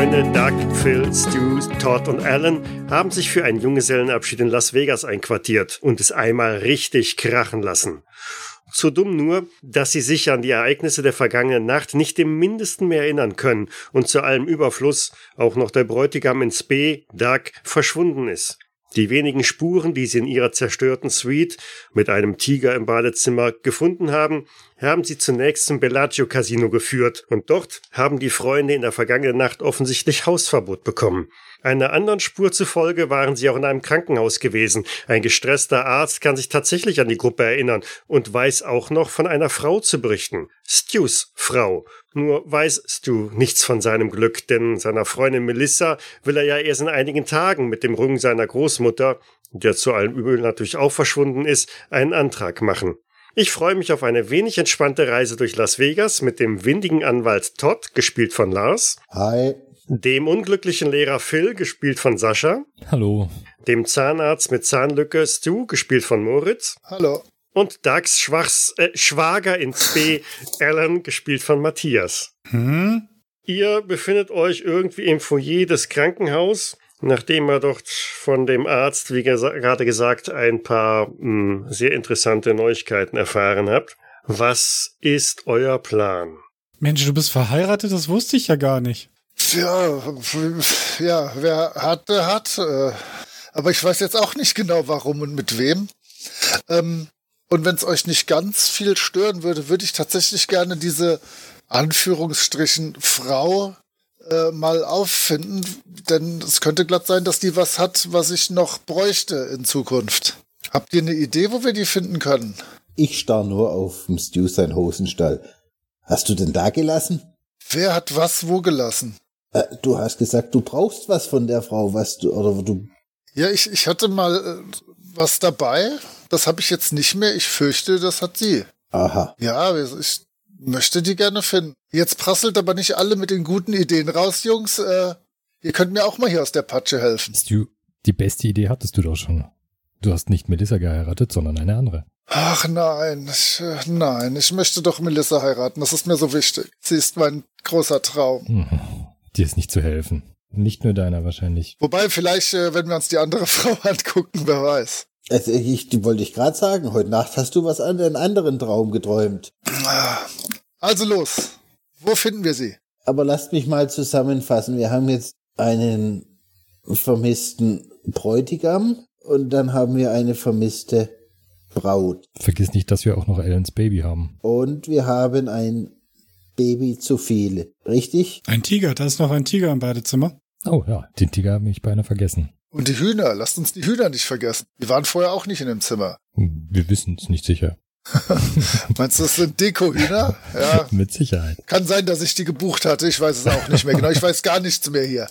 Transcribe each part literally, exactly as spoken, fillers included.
Freunde Doug, Phil, Stu, Todd und Alan haben sich für einen Junggesellenabschied in Las Vegas einquartiert und es einmal richtig krachen lassen. So dumm nur, dass sie sich an die Ereignisse der vergangenen Nacht nicht im Mindesten mehr erinnern können und zu allem Überfluss auch noch der Bräutigam in Spe, Doug, verschwunden ist. Die wenigen Spuren, die sie in ihrer zerstörten Suite mit einem Tiger im Badezimmer gefunden haben, haben sie zunächst zum Bellagio Casino geführt und dort haben die Freunde in der vergangenen Nacht offensichtlich Hausverbot bekommen. Einer anderen Spur zufolge waren sie auch in einem Krankenhaus gewesen. Ein gestresster Arzt kann sich tatsächlich an die Gruppe erinnern und weiß auch noch von einer Frau zu berichten. Stu's Frau. Nur weiß Stu nichts von seinem Glück, denn seiner Freundin Melissa will er ja erst in einigen Tagen mit dem Rücken seiner Großmutter, der zu allem Übel natürlich auch verschwunden ist, einen Antrag machen. Ich freue mich auf eine wenig entspannte Reise durch Las Vegas mit dem windigen Anwalt Todd, gespielt von Lars. Hi. Dem unglücklichen Lehrer Phil, gespielt von Sascha. Hallo. Dem Zahnarzt mit Zahnlücke Stu, gespielt von Moritz. Hallo. Und Dougs Schwachs, äh, Schwager in Spe, Alan, gespielt von Matthias. Hm? Ihr befindet euch irgendwie im Foyer des Krankenhauses, nachdem er dort von dem Arzt, wie gesa- gerade gesagt, ein paar mh, sehr interessante Neuigkeiten erfahren habt. Was ist euer Plan? Mensch, du bist verheiratet, das wusste ich ja gar nicht. Ja, ja, wer hat, der hat. Aber ich weiß jetzt auch nicht genau, warum und mit wem. Ähm, und wenn es euch nicht ganz viel stören würde, würde ich tatsächlich gerne diese Anführungsstrichen Frau äh, mal auffinden. Denn es könnte glatt sein, dass die was hat, was ich noch bräuchte in Zukunft. Habt ihr eine Idee, wo wir die finden können? Ich starr nur auf dem Stu sein Hosenstall. Hast du denn da gelassen? Wer hat was wo gelassen? Äh, du hast gesagt, du brauchst was von der Frau, was du, oder du... Ja, ich, ich hatte mal äh, was dabei. Das habe ich jetzt nicht mehr. Ich fürchte, das hat sie. Aha. Ja, ich möchte die gerne finden. Jetzt prasselt aber nicht alle mit den guten Ideen raus, Jungs. Äh, ihr könnt mir auch mal hier aus der Patsche helfen. Stu, die beste Idee hattest du doch schon. Du hast nicht Melissa geheiratet, sondern eine andere. Ach nein, ich, nein, ich möchte doch Melissa heiraten, das ist mir so wichtig. Sie ist mein großer Traum. Hm, dir ist nicht zu helfen. Nicht nur deiner wahrscheinlich. Wobei, vielleicht, wenn wir uns die andere Frau angucken, wer weiß. Also ich, die wollte ich gerade sagen, heute Nacht hast du was an einen anderen Traum geträumt. Also los, wo finden wir sie? Aber lasst mich mal zusammenfassen, wir haben jetzt einen vermissten Bräutigam und dann haben wir eine vermisste Braut. Vergiss nicht, dass wir auch noch Alans Baby haben. Und wir haben ein Baby zu viel, richtig? Ein Tiger, da ist noch ein Tiger im Badezimmer. Oh ja, den Tiger habe ich beinahe vergessen. Und die Hühner, lasst uns die Hühner nicht vergessen. Die waren vorher auch nicht in dem Zimmer. Wir wissen es nicht sicher. Meinst du, das sind Dekohühner? Ja. Mit Sicherheit. Kann sein, dass ich die gebucht hatte, ich weiß es auch nicht mehr genau. Ich weiß gar nichts mehr hier.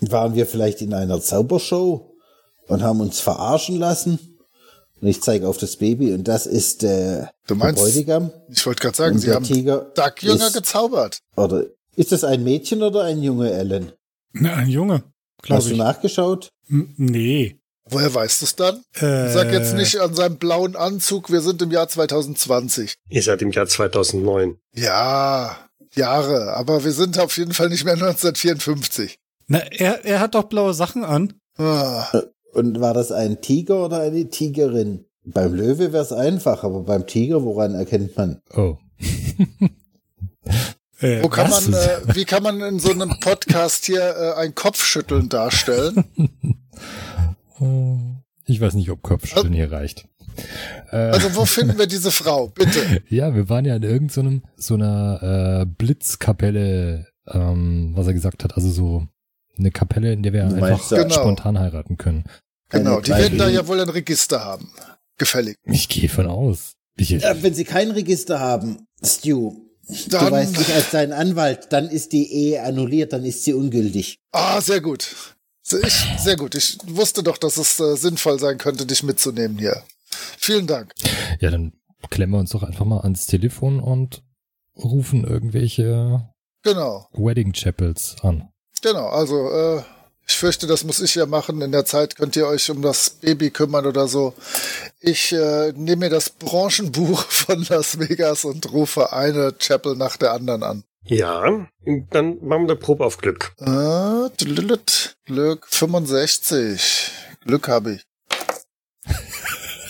Waren wir vielleicht in einer Zaubershow und haben uns verarschen lassen? Und ich zeige auf das Baby und das ist äh, du meinst, der Bräutigam. Ich wollte gerade sagen, und sie haben Doug Jünger gezaubert. Oder ist das ein Mädchen oder ein Junge, Alan? Na, ein Junge, glaube ich. Hast du nachgeschaut? M- nee. Woher weißt du es dann? Äh, Sag jetzt nicht an seinem blauen Anzug, wir sind im Jahr zwanzig zwanzig. Ihr seid im Jahr zweitausendneun. Ja, Jahre, aber wir sind auf jeden Fall nicht mehr neunzehnhundertvierundfünfzig. Na, er, er hat doch blaue Sachen an. Ah. Und war das ein Tiger oder eine Tigerin? Beim Löwe wäre es einfach, aber beim Tiger, woran erkennt man? Oh. äh, Wo kann man, äh, wie kann man in so einem Podcast hier äh, ein Kopfschütteln darstellen? Ich weiß nicht, ob Kopfschütteln also, hier reicht. Äh, also wo finden wir diese Frau, bitte? Ja, wir waren ja in irgend so, einem, so einer äh, Blitzkapelle, ähm, was er gesagt hat, also so eine Kapelle, in der wir einfach genau. spontan heiraten können. Genau, die werden da ja wohl ein Register haben. Gefällig. Ich gehe von aus. Ja, wenn sie kein Register haben, Stu, dann, du weißt nicht als dein Anwalt, dann ist die Ehe annulliert, dann ist sie ungültig. Ah, sehr gut. Ich, sehr gut. Ich wusste doch, dass es äh, sinnvoll sein könnte, dich mitzunehmen hier. Vielen Dank. Ja, dann klemmen wir uns doch einfach mal ans Telefon und rufen irgendwelche genau. Wedding Chapels an. Genau, also äh, ich fürchte, das muss ich ja machen. In der Zeit könnt ihr euch um das Baby kümmern oder so. Ich äh, nehme mir das Branchenbuch von Las Vegas und rufe eine Chapel nach der anderen an. Ja, dann machen wir eine Probe auf Glück. Äh, Glück fünfundsechzig. Glück habe ich.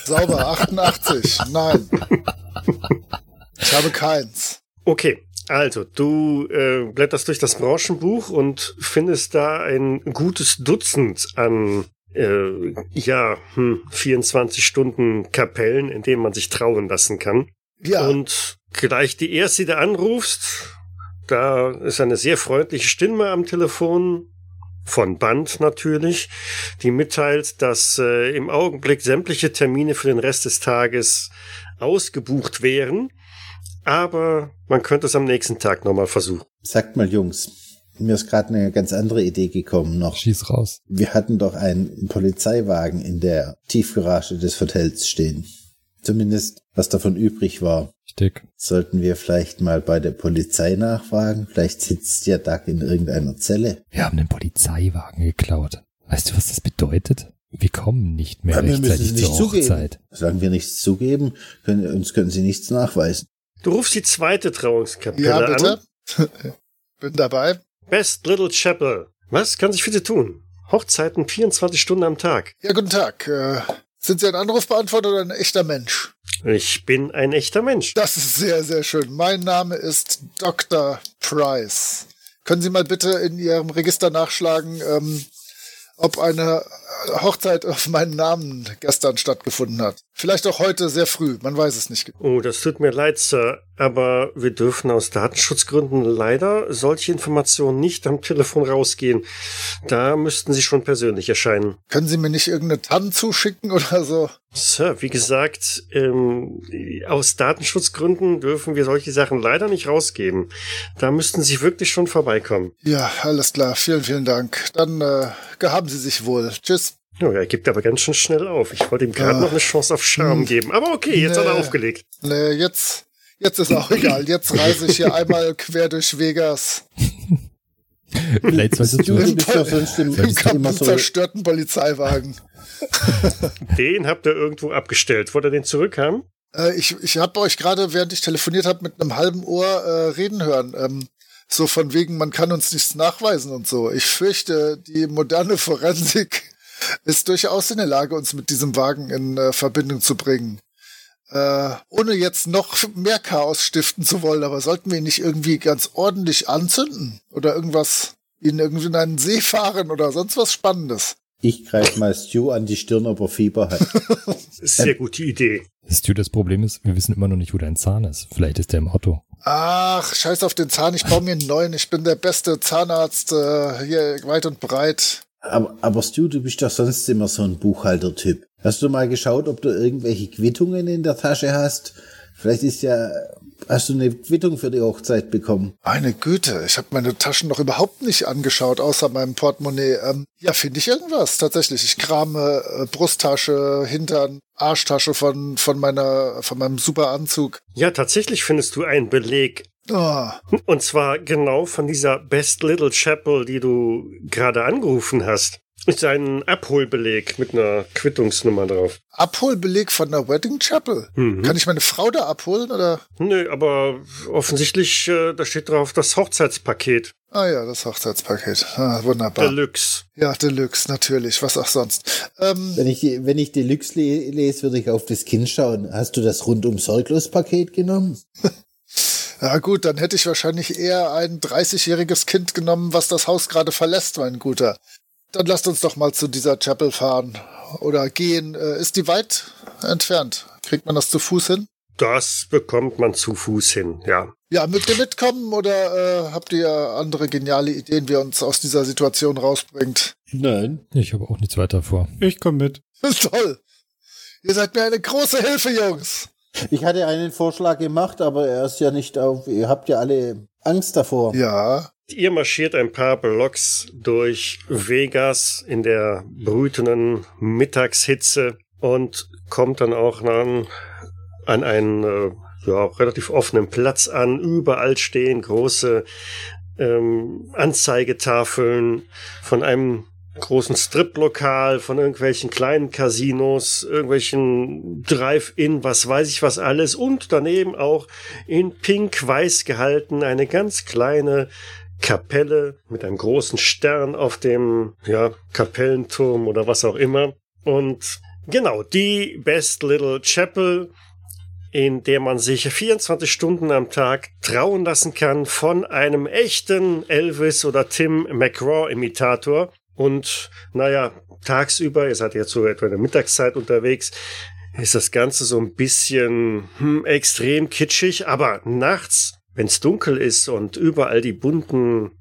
Sauber, achtundachtzig. Nein. Ich habe keins. Okay, also du äh, blätterst durch das Branchenbuch und findest da ein gutes Dutzend an äh, ja, hm, vierundzwanzig-Stunden-Kapellen, in denen man sich trauen lassen kann. Ja. Und gleich die erste, die du anrufst, da ist eine sehr freundliche Stimme am Telefon, von Band natürlich, die mitteilt, dass äh, im Augenblick sämtliche Termine für den Rest des Tages ausgebucht wären, aber man könnte es am nächsten Tag nochmal versuchen. Sagt mal, Jungs, mir ist gerade eine ganz andere Idee gekommen noch. Schieß raus. Wir hatten doch einen Polizeiwagen in der Tiefgarage des Hotels stehen. Zumindest, was davon übrig war. Sollten wir vielleicht mal bei der Polizei nachfragen? Vielleicht sitzt ja Doug in irgendeiner Zelle. Wir haben den Polizeiwagen geklaut. Weißt du, was das bedeutet? Wir kommen nicht mehr aber rechtzeitig nicht zur zugeben. Hochzeit. Solange wir nichts zugeben, können, uns können sie nichts nachweisen. Du rufst die zweite Trauungskapelle ja, bitte. An. Bin dabei. Best Little Chapel. Was kann sich für Sie tun? Hochzeiten vierundzwanzig Stunden am Tag. Ja, guten Tag. Äh, sind Sie ein Anrufbeantworter oder ein echter Mensch? Ich bin ein echter Mensch. Das ist sehr, sehr schön. Mein Name ist Doktor Price. Können Sie mal bitte in Ihrem Register nachschlagen, ähm, ob eine Hochzeit auf meinen Namen gestern stattgefunden hat? Vielleicht auch heute sehr früh, man weiß es nicht. Oh, das tut mir leid, Sir, aber wir dürfen aus Datenschutzgründen leider solche Informationen nicht am Telefon rausgehen. Da müssten Sie schon persönlich erscheinen. Können Sie mir nicht irgendeine T A N zuschicken oder so? Sir, wie gesagt, ähm, aus Datenschutzgründen dürfen wir solche Sachen leider nicht rausgeben. Da müssten Sie wirklich schon vorbeikommen. Ja, alles klar, vielen, vielen Dank. Dann äh, gehaben Sie sich wohl. Tschüss. Ja, er gibt aber ganz schön schnell auf. Ich wollte ihm gerade ah. noch eine Chance auf Charme hm. geben. Aber okay, jetzt nee. hat er aufgelegt. Nee, jetzt, jetzt ist auch egal. Jetzt reise ich hier einmal quer durch Vegas. Vielleicht solltest du nicht auf im Kampf so zerstörten Polizeiwagen. Den habt ihr irgendwo abgestellt. Wollt ihr den zurückhaben? Äh, ich ich habe euch gerade, während ich telefoniert habe, mit einem halben Ohr äh, reden hören. Ähm, so von wegen, man kann uns nichts nachweisen und so. Ich fürchte, die moderne Forensik ist durchaus in der Lage, uns mit diesem Wagen in äh, Verbindung zu bringen. Äh, ohne jetzt noch mehr Chaos stiften zu wollen, aber sollten wir ihn nicht irgendwie ganz ordentlich anzünden? Oder irgendwas, ihn irgendwie in einen See fahren oder sonst was Spannendes? Ich greife mal Stu an die Stirn, ob er Fieber hat. Sehr gute Idee. Stu, das Problem ist, wir wissen immer noch nicht, wo dein Zahn ist. Vielleicht ist der im Auto. Ach, scheiß auf den Zahn, ich baue mir einen neuen. Ich bin der beste Zahnarzt äh, hier weit und breit. Aber, aber Stu, du bist doch sonst immer so ein Buchhaltertyp. Hast du mal geschaut, ob du irgendwelche Quittungen in der Tasche hast? Vielleicht ist ja, hast du eine Quittung für die Hochzeit bekommen? Meine Güte, ich habe meine Taschen noch überhaupt nicht angeschaut, außer meinem Portemonnaie. Ähm, ja, finde ich irgendwas, tatsächlich. Ich krame äh, Brusttasche, Hintern, Arschtasche von, von meiner, von meinem super Anzug. Ja, tatsächlich findest du einen Beleg. Oh. Und zwar genau von dieser Best Little Chapel, die du gerade angerufen hast. Ist ein Abholbeleg mit einer Quittungsnummer drauf. Abholbeleg von der Wedding Chapel? Mhm. Kann ich meine Frau da abholen, oder? Nö, aber offensichtlich, äh, da steht drauf das Hochzeitspaket. Ah ja, das Hochzeitspaket. Ah, wunderbar. Deluxe. Ja, Deluxe, natürlich. Was auch sonst. Ähm, wenn ich, wenn ich Deluxe le- lese, würde ich auf das Kind schauen. Hast du das Rundum-Sorglos-Paket genommen? Ja gut, dann hätte ich wahrscheinlich eher ein dreißigjähriges Kind genommen, was das Haus gerade verlässt, mein Guter. Dann lasst uns doch mal zu dieser Chapel fahren oder gehen. Ist die weit entfernt? Kriegt man das zu Fuß hin? Das bekommt man zu Fuß hin, ja. Ja, mit dem mitkommen oder äh, habt ihr andere geniale Ideen, wie ihr uns aus dieser Situation rausbringt? Nein, ich habe auch nichts weiter vor. Ich komme mit. Toll. Ihr seid mir eine große Hilfe, Jungs. Ich hatte einen Vorschlag gemacht, aber er ist ja nicht auf, ihr habt ja alle Angst davor. Ja. Ihr marschiert ein paar Blocks durch Vegas in der brütenden Mittagshitze und kommt dann auch an, an einen äh, ja, relativ offenen Platz an. Überall stehen große ähm, Anzeigetafeln von einem großen Strip-Lokal, von irgendwelchen kleinen Casinos, irgendwelchen Drive-In, was weiß ich was alles. Und daneben auch in pink-weiß gehalten eine ganz kleine Kapelle mit einem großen Stern auf dem, ja, Kapellenturm oder was auch immer. Und genau, die Best Little Chapel, in der man sich vierundzwanzig Stunden am Tag trauen lassen kann von einem echten Elvis- oder Tim McGraw-Imitator. Und naja, tagsüber, ihr seid jetzt so etwa in der Mittagszeit unterwegs, ist das Ganze so ein bisschen hm, extrem kitschig. Aber nachts, wenn es dunkel ist und überall die bunten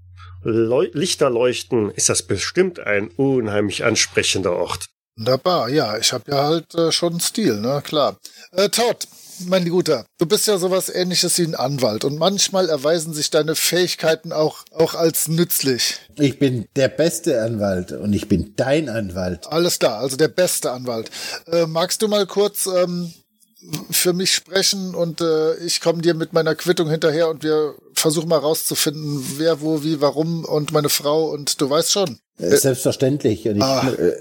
Leu- Lichter leuchten, ist das bestimmt ein unheimlich ansprechender Ort. Wunderbar, ja, ich habe ja halt äh, schon einen Stil, ne, klar. Äh, Todd, mein Guter, du bist ja sowas Ähnliches wie ein Anwalt und manchmal erweisen sich deine Fähigkeiten auch, auch als nützlich. Ich bin der beste Anwalt und ich bin dein Anwalt. Alles klar, also der beste Anwalt. Äh, magst du mal kurz ähm, für mich sprechen und äh, ich komme dir mit meiner Quittung hinterher und wir versuchen mal rauszufinden, wer, wo, wie, warum und meine Frau und du weißt schon. Äh, selbstverständlich. Und ich, ah. äh,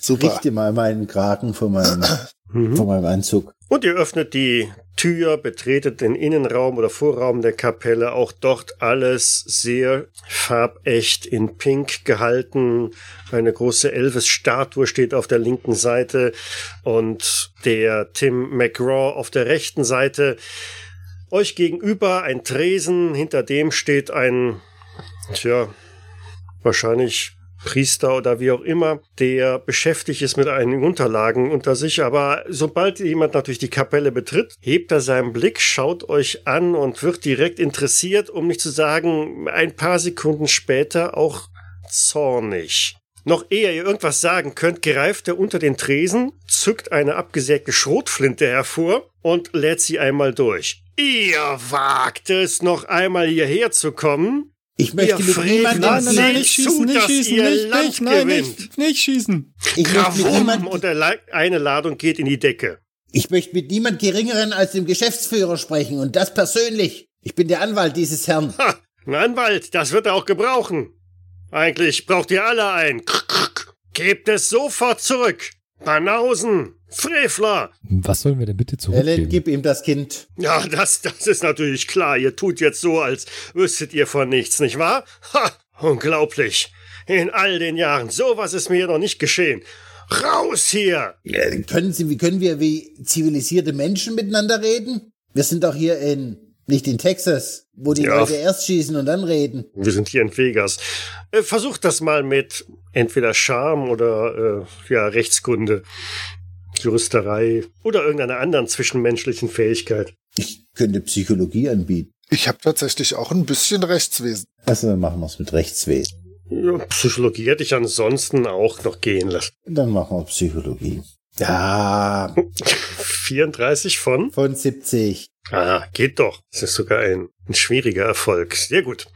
Super. Richte mal meinen Kragen von meinem, mhm. von meinem Anzug. Und ihr öffnet die Tür, betretet den Innenraum oder Vorraum der Kapelle. Auch dort alles sehr farbecht in Pink gehalten. Eine große Elvis-Statue steht auf der linken Seite und der Tim McGraw auf der rechten Seite. Euch gegenüber ein Tresen, hinter dem steht ein, tja, wahrscheinlich Priester oder wie auch immer, der beschäftigt ist mit einigen Unterlagen unter sich, aber sobald jemand natürlich die Kapelle betritt, hebt er seinen Blick, schaut euch an und wird direkt interessiert, um nicht zu sagen, ein paar Sekunden später auch zornig. Noch ehe ihr irgendwas sagen könnt, greift er unter den Tresen, zückt eine abgesägte Schrotflinte hervor und lädt sie einmal durch. Ihr wagt es, noch einmal hierher zu kommen? Ich möchte mit niemandem nein, nein, nein, nicht schießen, zu, nicht schießen, nicht, nicht, nein, nicht, nicht schießen. Ich Kravum möchte mit niemand, und eine Ladung geht in die Decke. Ich möchte mit niemand Geringeren als dem Geschäftsführer sprechen und das persönlich. Ich bin der Anwalt dieses Herrn. Ha, ein Anwalt, das wird er auch gebrauchen. Eigentlich braucht ihr alle einen. Gebt es sofort zurück. Banausen, Frevler. Was sollen wir denn bitte zurückgeben? Alan, gib ihm das Kind. Ja, das, das ist natürlich klar. Ihr tut jetzt so, als wüsstet ihr von nichts, nicht wahr? Ha, unglaublich. In all den Jahren, sowas ist mir hier noch nicht geschehen. Raus hier! Ja, können Sie, wie können wir wie zivilisierte Menschen miteinander reden? Wir sind doch hier in, nicht in Texas, wo die ja. Leute erst schießen und dann reden. Wir sind hier in Vegas. Versucht das mal mit entweder Charme oder äh, ja, Rechtskunde, Juristerei oder irgendeiner anderen zwischenmenschlichen Fähigkeit. Ich könnte Psychologie anbieten. Ich habe tatsächlich auch ein bisschen Rechtswesen. Also dann machen wir es mit Rechtswesen. Ja, Psychologie hätte ich ansonsten auch noch gehen lassen. Dann machen wir Psychologie. Ja. vierunddreißig von? Von siebzig. Ah, geht doch. Das ist sogar ein, ein schwieriger Erfolg. Sehr gut.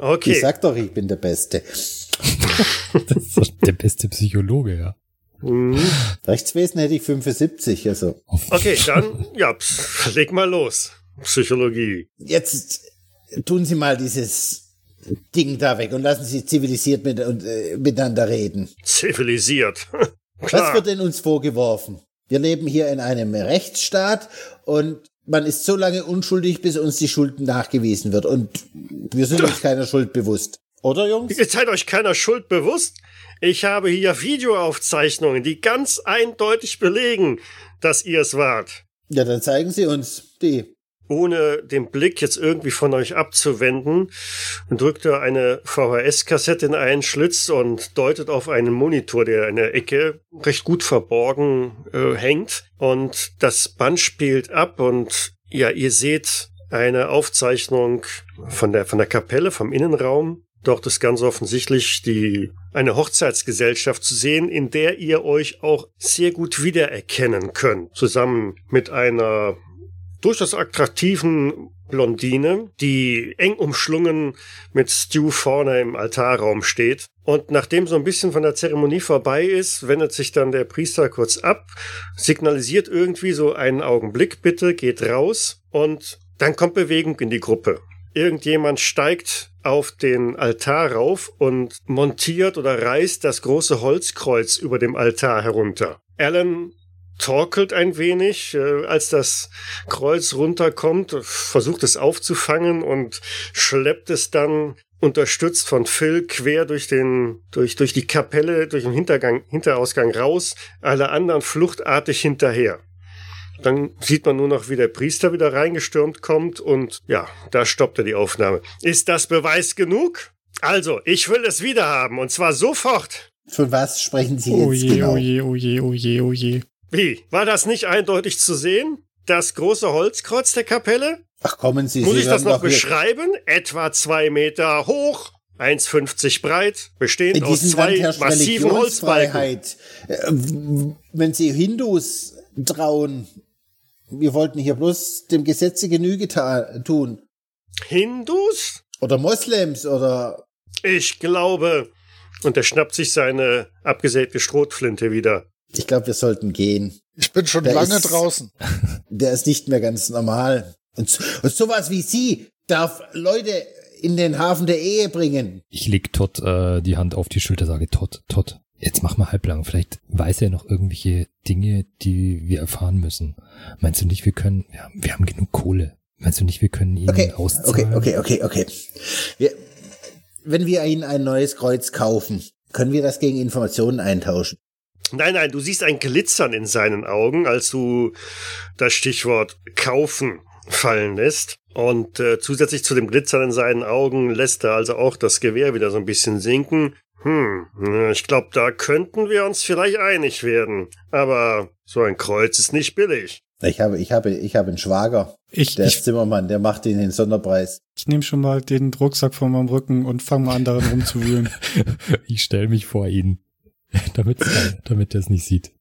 Okay. Ich sag doch, ich bin der Beste. Das ist doch der beste Psychologe, ja. Mhm. Rechtswesen hätte ich fünfundsiebzig, also. Okay, dann, ja, pf, leg mal los. Psychologie. Jetzt tun Sie mal dieses Ding da weg und lassen Sie zivilisiert mit, und, äh, miteinander reden. Zivilisiert? Klar. Was wird denn uns vorgeworfen? Wir leben hier in einem Rechtsstaat und man ist so lange unschuldig, bis uns die Schuld nachgewiesen wird. Und wir sind uns keiner Schuld bewusst. Oder, Jungs? Ihr seid euch keiner Schuld bewusst? Ich habe hier Videoaufzeichnungen, die ganz eindeutig belegen, dass ihr es wart. Ja, dann zeigen Sie uns die. Ohne den Blick jetzt irgendwie von euch abzuwenden, drückt er eine V H S-Kassette in einen Schlitz und deutet auf einen Monitor, der in der Ecke recht gut verborgen äh, hängt. Und das Band spielt ab und ja, ihr seht eine Aufzeichnung von der, von der Kapelle, vom Innenraum. Dort ist ganz offensichtlich die, eine Hochzeitsgesellschaft zu sehen, in der ihr euch auch sehr gut wiedererkennen könnt. Zusammen mit einer durchaus attraktiven Blondine, die eng umschlungen mit Stu vorne im Altarraum steht. Und nachdem so ein bisschen von der Zeremonie vorbei ist, wendet sich dann der Priester kurz ab, signalisiert irgendwie so einen Augenblick bitte, geht raus und dann kommt Bewegung in die Gruppe. Irgendjemand steigt auf den Altar rauf und montiert oder reißt das große Holzkreuz über dem Altar herunter. Alan torkelt ein wenig, äh, als das Kreuz runterkommt, versucht es aufzufangen und schleppt es dann, unterstützt von Phil, quer durch den, durch, durch die Kapelle, durch den Hintergang, Hinterausgang raus, alle anderen fluchtartig hinterher. Dann sieht man nur noch, wie der Priester wieder reingestürmt kommt und ja, da stoppt er die Aufnahme. Ist das Beweis genug? Also, ich will es wieder haben und zwar sofort. Für was sprechen Sie jetzt genau? Oh je, oh je, oh je, oh je. Wie? War das nicht eindeutig zu sehen? Das große Holzkreuz der Kapelle? Ach, kommen Sie. Muss ich das noch beschreiben? Etwa zwei Meter hoch. eins Komma fünfzig breit, bestehend aus zwei massiven Holzbalken. Wenn Sie Hindus trauen, wir wollten hier bloß dem Gesetze Genüge ta- tun. Hindus? Oder Moslems, oder... Ich glaube... Und er schnappt sich seine abgesägte Schrotflinte wieder. Ich glaube, wir sollten gehen. Ich bin schon der lange ist, draußen. Der ist nicht mehr ganz normal. Und, und sowas wie Sie darf Leute in den Hafen der Ehe bringen. Ich leg Todd äh, die Hand auf die Schulter, sage Todd, Todd, jetzt mach mal halblang. Vielleicht weiß er noch irgendwelche Dinge, die wir erfahren müssen. Meinst du nicht, wir können, wir haben, wir haben genug Kohle. Meinst du nicht, wir können ihn okay. auszahlen? Okay, okay, okay, okay. Wir, wenn wir ihn ein neues Kreuz kaufen, können wir das gegen Informationen eintauschen? Nein, nein, du siehst ein Glitzern in seinen Augen, als du das Stichwort kaufen fallen lässt. Und äh, zusätzlich zu dem Glitzern in seinen Augen lässt er also auch das Gewehr wieder so ein bisschen sinken. Hm, ich glaube, da könnten wir uns vielleicht einig werden. Aber so ein Kreuz ist nicht billig. Ich habe, ich habe, ich habe einen Schwager. Ich, der ich, ist Zimmermann, der macht den, den Sonderpreis. Ich nehme schon mal den Rucksack von meinem Rücken und fange mal an, darin rumzuwühlen. Ich stelle mich vor ihn, damit damit er es nicht sieht.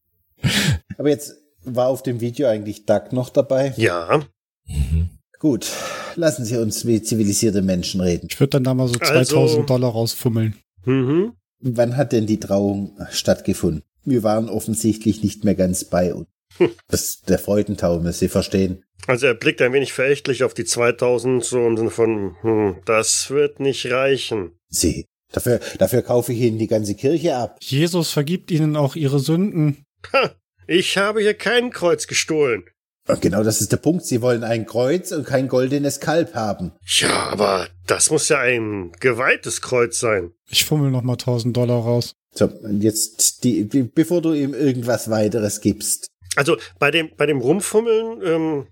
Aber jetzt war auf dem Video eigentlich Doug noch dabei? Ja. Mhm. Gut, lassen Sie uns wie zivilisierte Menschen reden. Ich würde dann da mal so zweitausend also, Dollar rausfummeln. Mhm. Wann hat denn die Trauung stattgefunden? Wir waren offensichtlich nicht mehr ganz bei uns. Hm. Das ist der Freudentau, müssen Sie verstehen. Also er blickt ein wenig verächtlich auf die zweitausend, so im Sinne von, hm, das wird nicht reichen. Sie, dafür, dafür kaufe ich Ihnen die ganze Kirche ab. Jesus vergibt Ihnen auch Ihre Sünden. Ha, ich habe hier kein Kreuz gestohlen. Und genau das ist der Punkt, Sie wollen ein Kreuz und kein goldenes Kalb haben. Ja, aber das muss ja ein geweihtes Kreuz sein. Ich fummel nochmal tausend Dollar raus. So, und jetzt, die, die, bevor du ihm irgendwas weiteres gibst. Also bei dem bei dem Rumfummeln, ähm,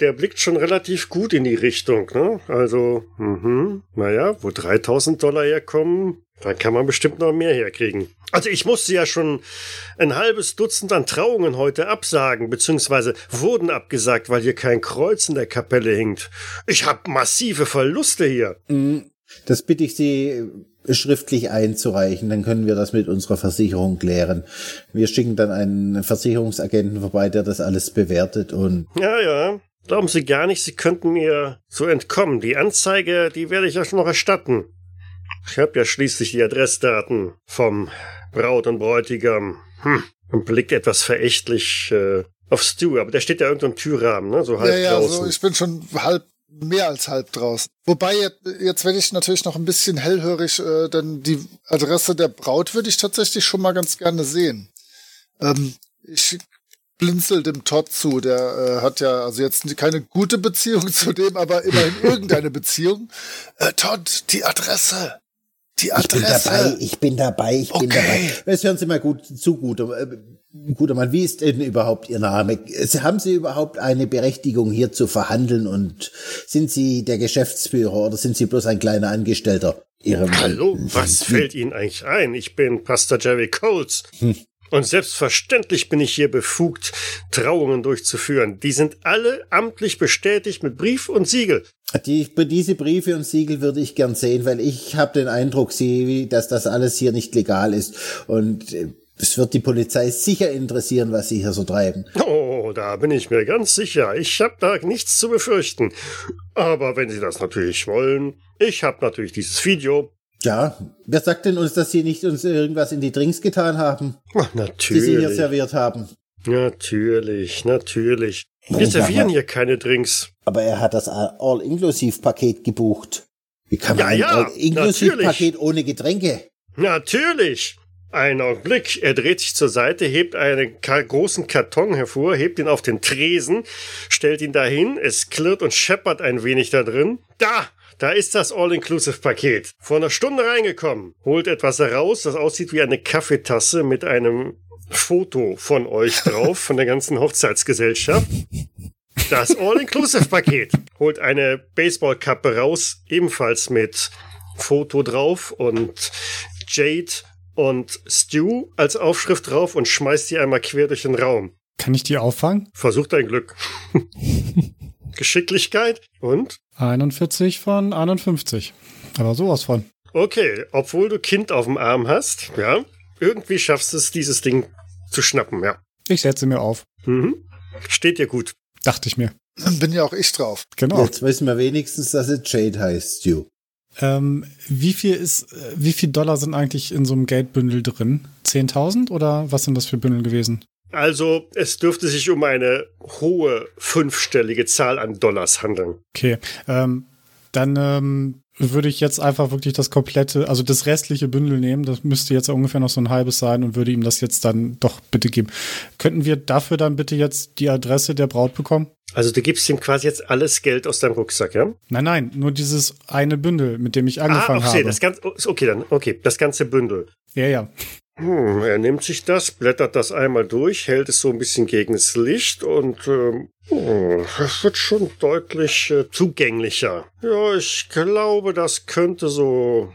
der blickt schon relativ gut in die Richtung, ne? Also, mhm, naja, wo dreitausend Dollar herkommen, dann kann man bestimmt noch mehr herkriegen. Also ich musste ja schon ein halbes Dutzend an Trauungen heute absagen, beziehungsweise wurden abgesagt, weil hier kein Kreuz in der Kapelle hinkt. Ich habe massive Verluste hier. Das bitte ich Sie schriftlich einzureichen, dann können wir das mit unserer Versicherung klären. Wir schicken dann einen Versicherungsagenten vorbei, der das alles bewertet und... Ja, ja, glauben Sie gar nicht, Sie könnten mir so entkommen. Die Anzeige, die werde ich ja schon noch erstatten. Ich habe ja schließlich die Adressdaten vom Braut und Bräutigam. Hm. Und blickt etwas verächtlich äh, auf Stu, aber der steht ja irgendwo im Türrahmen, ne? So halb draußen. Ja, ja, so, ich bin schon halb mehr als halb draußen. Wobei, jetzt werde ich natürlich noch ein bisschen hellhörig, äh, denn die Adresse der Braut würde ich tatsächlich schon mal ganz gerne sehen. Ähm, ich blinzel dem Todd zu, der äh, hat ja also jetzt keine gute Beziehung zu dem, aber immerhin irgendeine Beziehung. Äh, Todd, die Adresse! Die Adresse! Ich bin dabei, ich bin dabei, ich okay. bin dabei. Jetzt hören Sie mal gut zu, guter, äh, guter Mann. Wie ist denn überhaupt Ihr Name? Haben Sie überhaupt eine Berechtigung, hier zu verhandeln? Und sind Sie der Geschäftsführer oder sind Sie bloß ein kleiner Angestellter? Ihrem Hallo, was fällt Ihnen eigentlich ein? Ich bin Pastor Jerry Coles. Hm. Und selbstverständlich bin ich hier befugt, Trauungen durchzuführen. Die sind alle amtlich bestätigt mit Brief und Siegel. Die, diese Briefe und Siegel würde ich gern sehen, weil ich habe den Eindruck, Sie, dass das alles hier nicht legal ist. Und es wird die Polizei sicher interessieren, was Sie hier so treiben. Oh, da bin ich mir ganz sicher. Ich habe da nichts zu befürchten. Aber wenn Sie das natürlich wollen, ich habe natürlich dieses Video. Ja, wer sagt denn uns, dass Sie nicht uns irgendwas in die Drinks getan haben? Ach, natürlich. Die Sie hier serviert haben. Natürlich, natürlich. Wir servieren hier keine Drinks. Aber er hat das All-Inclusive-Paket gebucht. Wie kann man ja, ein ja, All-Inclusive-Paket ohne Getränke? Natürlich. Ein Augenblick. Er dreht sich zur Seite, hebt einen großen Karton hervor, hebt ihn auf den Tresen, stellt ihn dahin. Es klirrt und scheppert ein wenig da drin. Da! Da ist das All-Inclusive-Paket. Vor einer Stunde reingekommen. Holt etwas heraus, das aussieht wie eine Kaffeetasse mit einem Foto von euch drauf, von der ganzen Hochzeitsgesellschaft. Das All-Inclusive-Paket. Holt eine Baseballkappe raus, ebenfalls mit Foto drauf und Jade und Stu als Aufschrift drauf und schmeißt die einmal quer durch den Raum. Kann ich die auffangen? Versuch dein Glück. Geschicklichkeit und? einundvierzig von einundfünfzig. Aber sowas von. Okay, obwohl du Kind auf dem Arm hast, ja, irgendwie schaffst du es, dieses Ding zu schnappen, ja. Ich setze mir auf. Mhm. Steht dir gut. Dachte ich mir. Dann bin ja auch ich drauf. Genau. Jetzt wissen wir wenigstens, dass es Jade heißt, Stu. Ähm, wie viel ist, wie viel Dollar sind eigentlich in so einem Geldbündel drin? zehntausend oder was sind das für Bündel gewesen? Also, es dürfte sich um eine hohe fünfstellige Zahl an Dollars handeln. Okay, ähm, dann ähm, würde ich jetzt einfach wirklich das komplette, also das restliche Bündel nehmen. Das müsste jetzt ungefähr noch so ein halbes sein und würde ihm das jetzt dann doch bitte geben. Könnten wir dafür dann bitte jetzt die Adresse der Braut bekommen? Also du gibst ihm quasi jetzt alles Geld aus deinem Rucksack, ja? Nein, nein, nur dieses eine Bündel, mit dem ich angefangen ah, okay, habe. Das ganze, okay, dann, okay, das ganze Bündel. Ja, ja. Hm, er nimmt sich das, blättert das einmal durch, hält es so ein bisschen gegen das Licht und ähm, oh, das wird schon deutlich äh, zugänglicher. Ja, ich glaube, das könnte so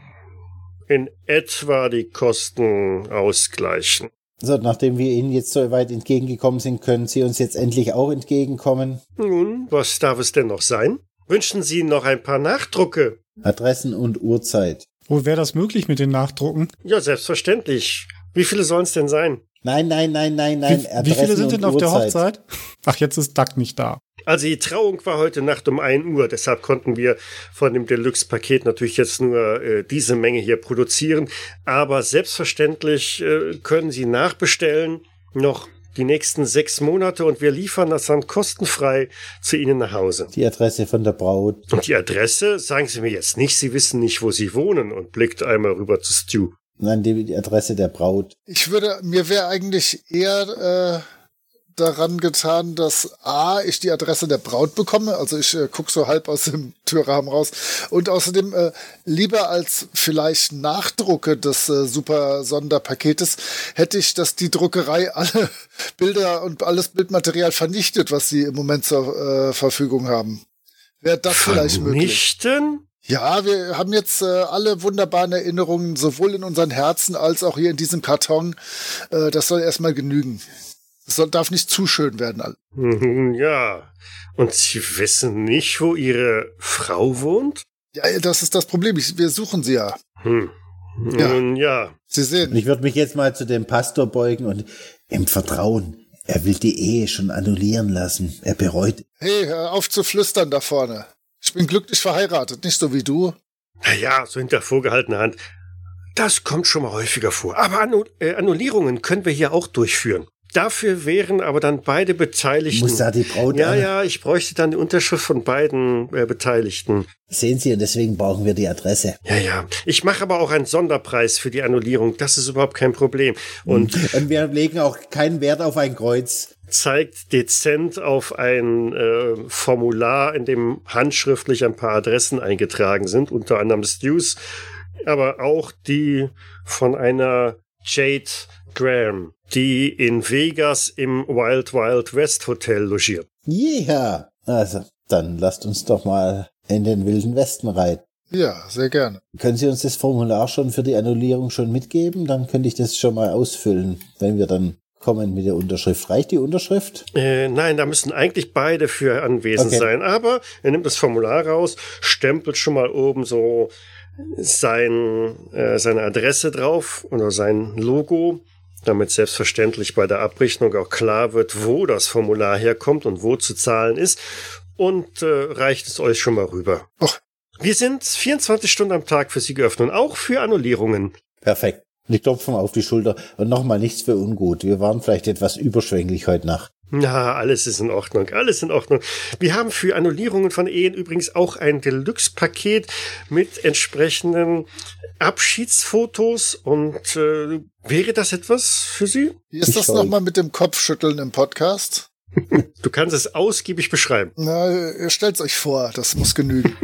in etwa die Kosten ausgleichen. So, nachdem wir Ihnen jetzt so weit entgegengekommen sind, können Sie uns jetzt endlich auch entgegenkommen. Nun, was darf es denn noch sein? Wünschen Sie noch ein paar Nachdrucke? Adressen und Uhrzeit. Oh, wäre das möglich mit den Nachdrucken? Ja, selbstverständlich. Wie viele sollen es denn sein? Nein, nein, nein, nein, nein. Wie, wie viele sind denn auf Uhrzeit. Der Hochzeit? Ach, jetzt ist Doug nicht da. Also die Trauung war heute Nacht um ein Uhr, deshalb konnten wir von dem Deluxe-Paket natürlich jetzt nur äh, diese Menge hier produzieren. Aber selbstverständlich äh, können Sie nachbestellen, noch die nächsten sechs Monate und wir liefern das dann kostenfrei zu Ihnen nach Hause. Die Adresse von der Braut. Und die Adresse sagen Sie mir jetzt nicht, Sie wissen nicht, wo Sie wohnen und blickt einmal rüber zu Stu. Nein, die, die Adresse der Braut. Ich würde, mir wäre eigentlich eher äh, daran getan, dass A, ich die Adresse der Braut bekomme, also ich äh, gucke so halb aus dem Türrahmen raus und außerdem äh, lieber als vielleicht Nachdrucke des äh, super Sonderpaketes hätte ich, dass die Druckerei alle Bilder und alles Bildmaterial vernichtet, was sie im Moment zur äh, Verfügung haben. Wäre das vielleicht möglich? Vernichten? Ja, wir haben jetzt äh, alle wunderbaren Erinnerungen, sowohl in unseren Herzen als auch hier in diesem Karton. Äh, das soll erstmal genügen. Das soll, darf nicht zu schön werden. Ja, und Sie wissen nicht, wo Ihre Frau wohnt? Ja, das ist das Problem. Ich, wir suchen sie ja. Hm. Ja. Nun ja. Sie sehen. Ich würde mich jetzt mal zu dem Pastor beugen und im Vertrauen. Er will die Ehe schon annullieren lassen. Er bereut. Hey, hör auf zu flüstern da vorne. Ich bin glücklich verheiratet, nicht so wie du. Naja, so hinter vorgehaltener Hand. Das kommt schon mal häufiger vor. Aber Annu- äh, Annullierungen können wir hier auch durchführen. Dafür wären aber dann beide Beteiligten... Muss da die Braut... Ja, an? ja, ich bräuchte dann die Unterschrift von beiden äh, Beteiligten. Sehen Sie, und deswegen brauchen wir die Adresse. Ja, ja. Ich mache aber auch einen Sonderpreis für die Annullierung. Das ist überhaupt kein Problem. Und, und wir legen auch keinen Wert auf ein Kreuz. Zeigt dezent auf ein äh, Formular, in dem handschriftlich ein paar Adressen eingetragen sind, unter anderem Stu's, aber auch die von einer Jade Graham, die in Vegas im Wild Wild West Hotel logiert. Ja, yeah. Also dann lasst uns doch mal in den Wilden Westen reiten. Ja, sehr gerne. Können Sie uns das Formular schon für die Annullierung schon mitgeben? Dann könnte ich das schon mal ausfüllen, wenn wir dann kommen mit der Unterschrift. Reicht die Unterschrift? Äh, nein, da müssen eigentlich beide für anwesend okay. sein. Aber er nimmt das Formular raus, stempelt schon mal oben so sein, äh, seine Adresse drauf oder sein Logo, damit selbstverständlich bei der Abrechnung auch klar wird, wo das Formular herkommt und wo zu zahlen ist und äh, reicht es euch schon mal rüber. Och. Wir sind vierundzwanzig Stunden am Tag für Sie geöffnet und auch für Annullierungen. Perfekt. Ich klopfe mal auf die Schulter. Und nochmal, nichts für ungut. Wir waren vielleicht etwas überschwänglich heute Nacht. Na, alles ist in Ordnung, alles in Ordnung. Wir haben für Annullierungen von Ehen übrigens auch ein Deluxe-Paket mit entsprechenden Abschiedsfotos und äh, wäre das etwas für Sie? Wie ist das nochmal mit dem Kopfschütteln im Podcast? Du kannst es ausgiebig beschreiben. Na, ihr stellt's euch vor, das muss genügen.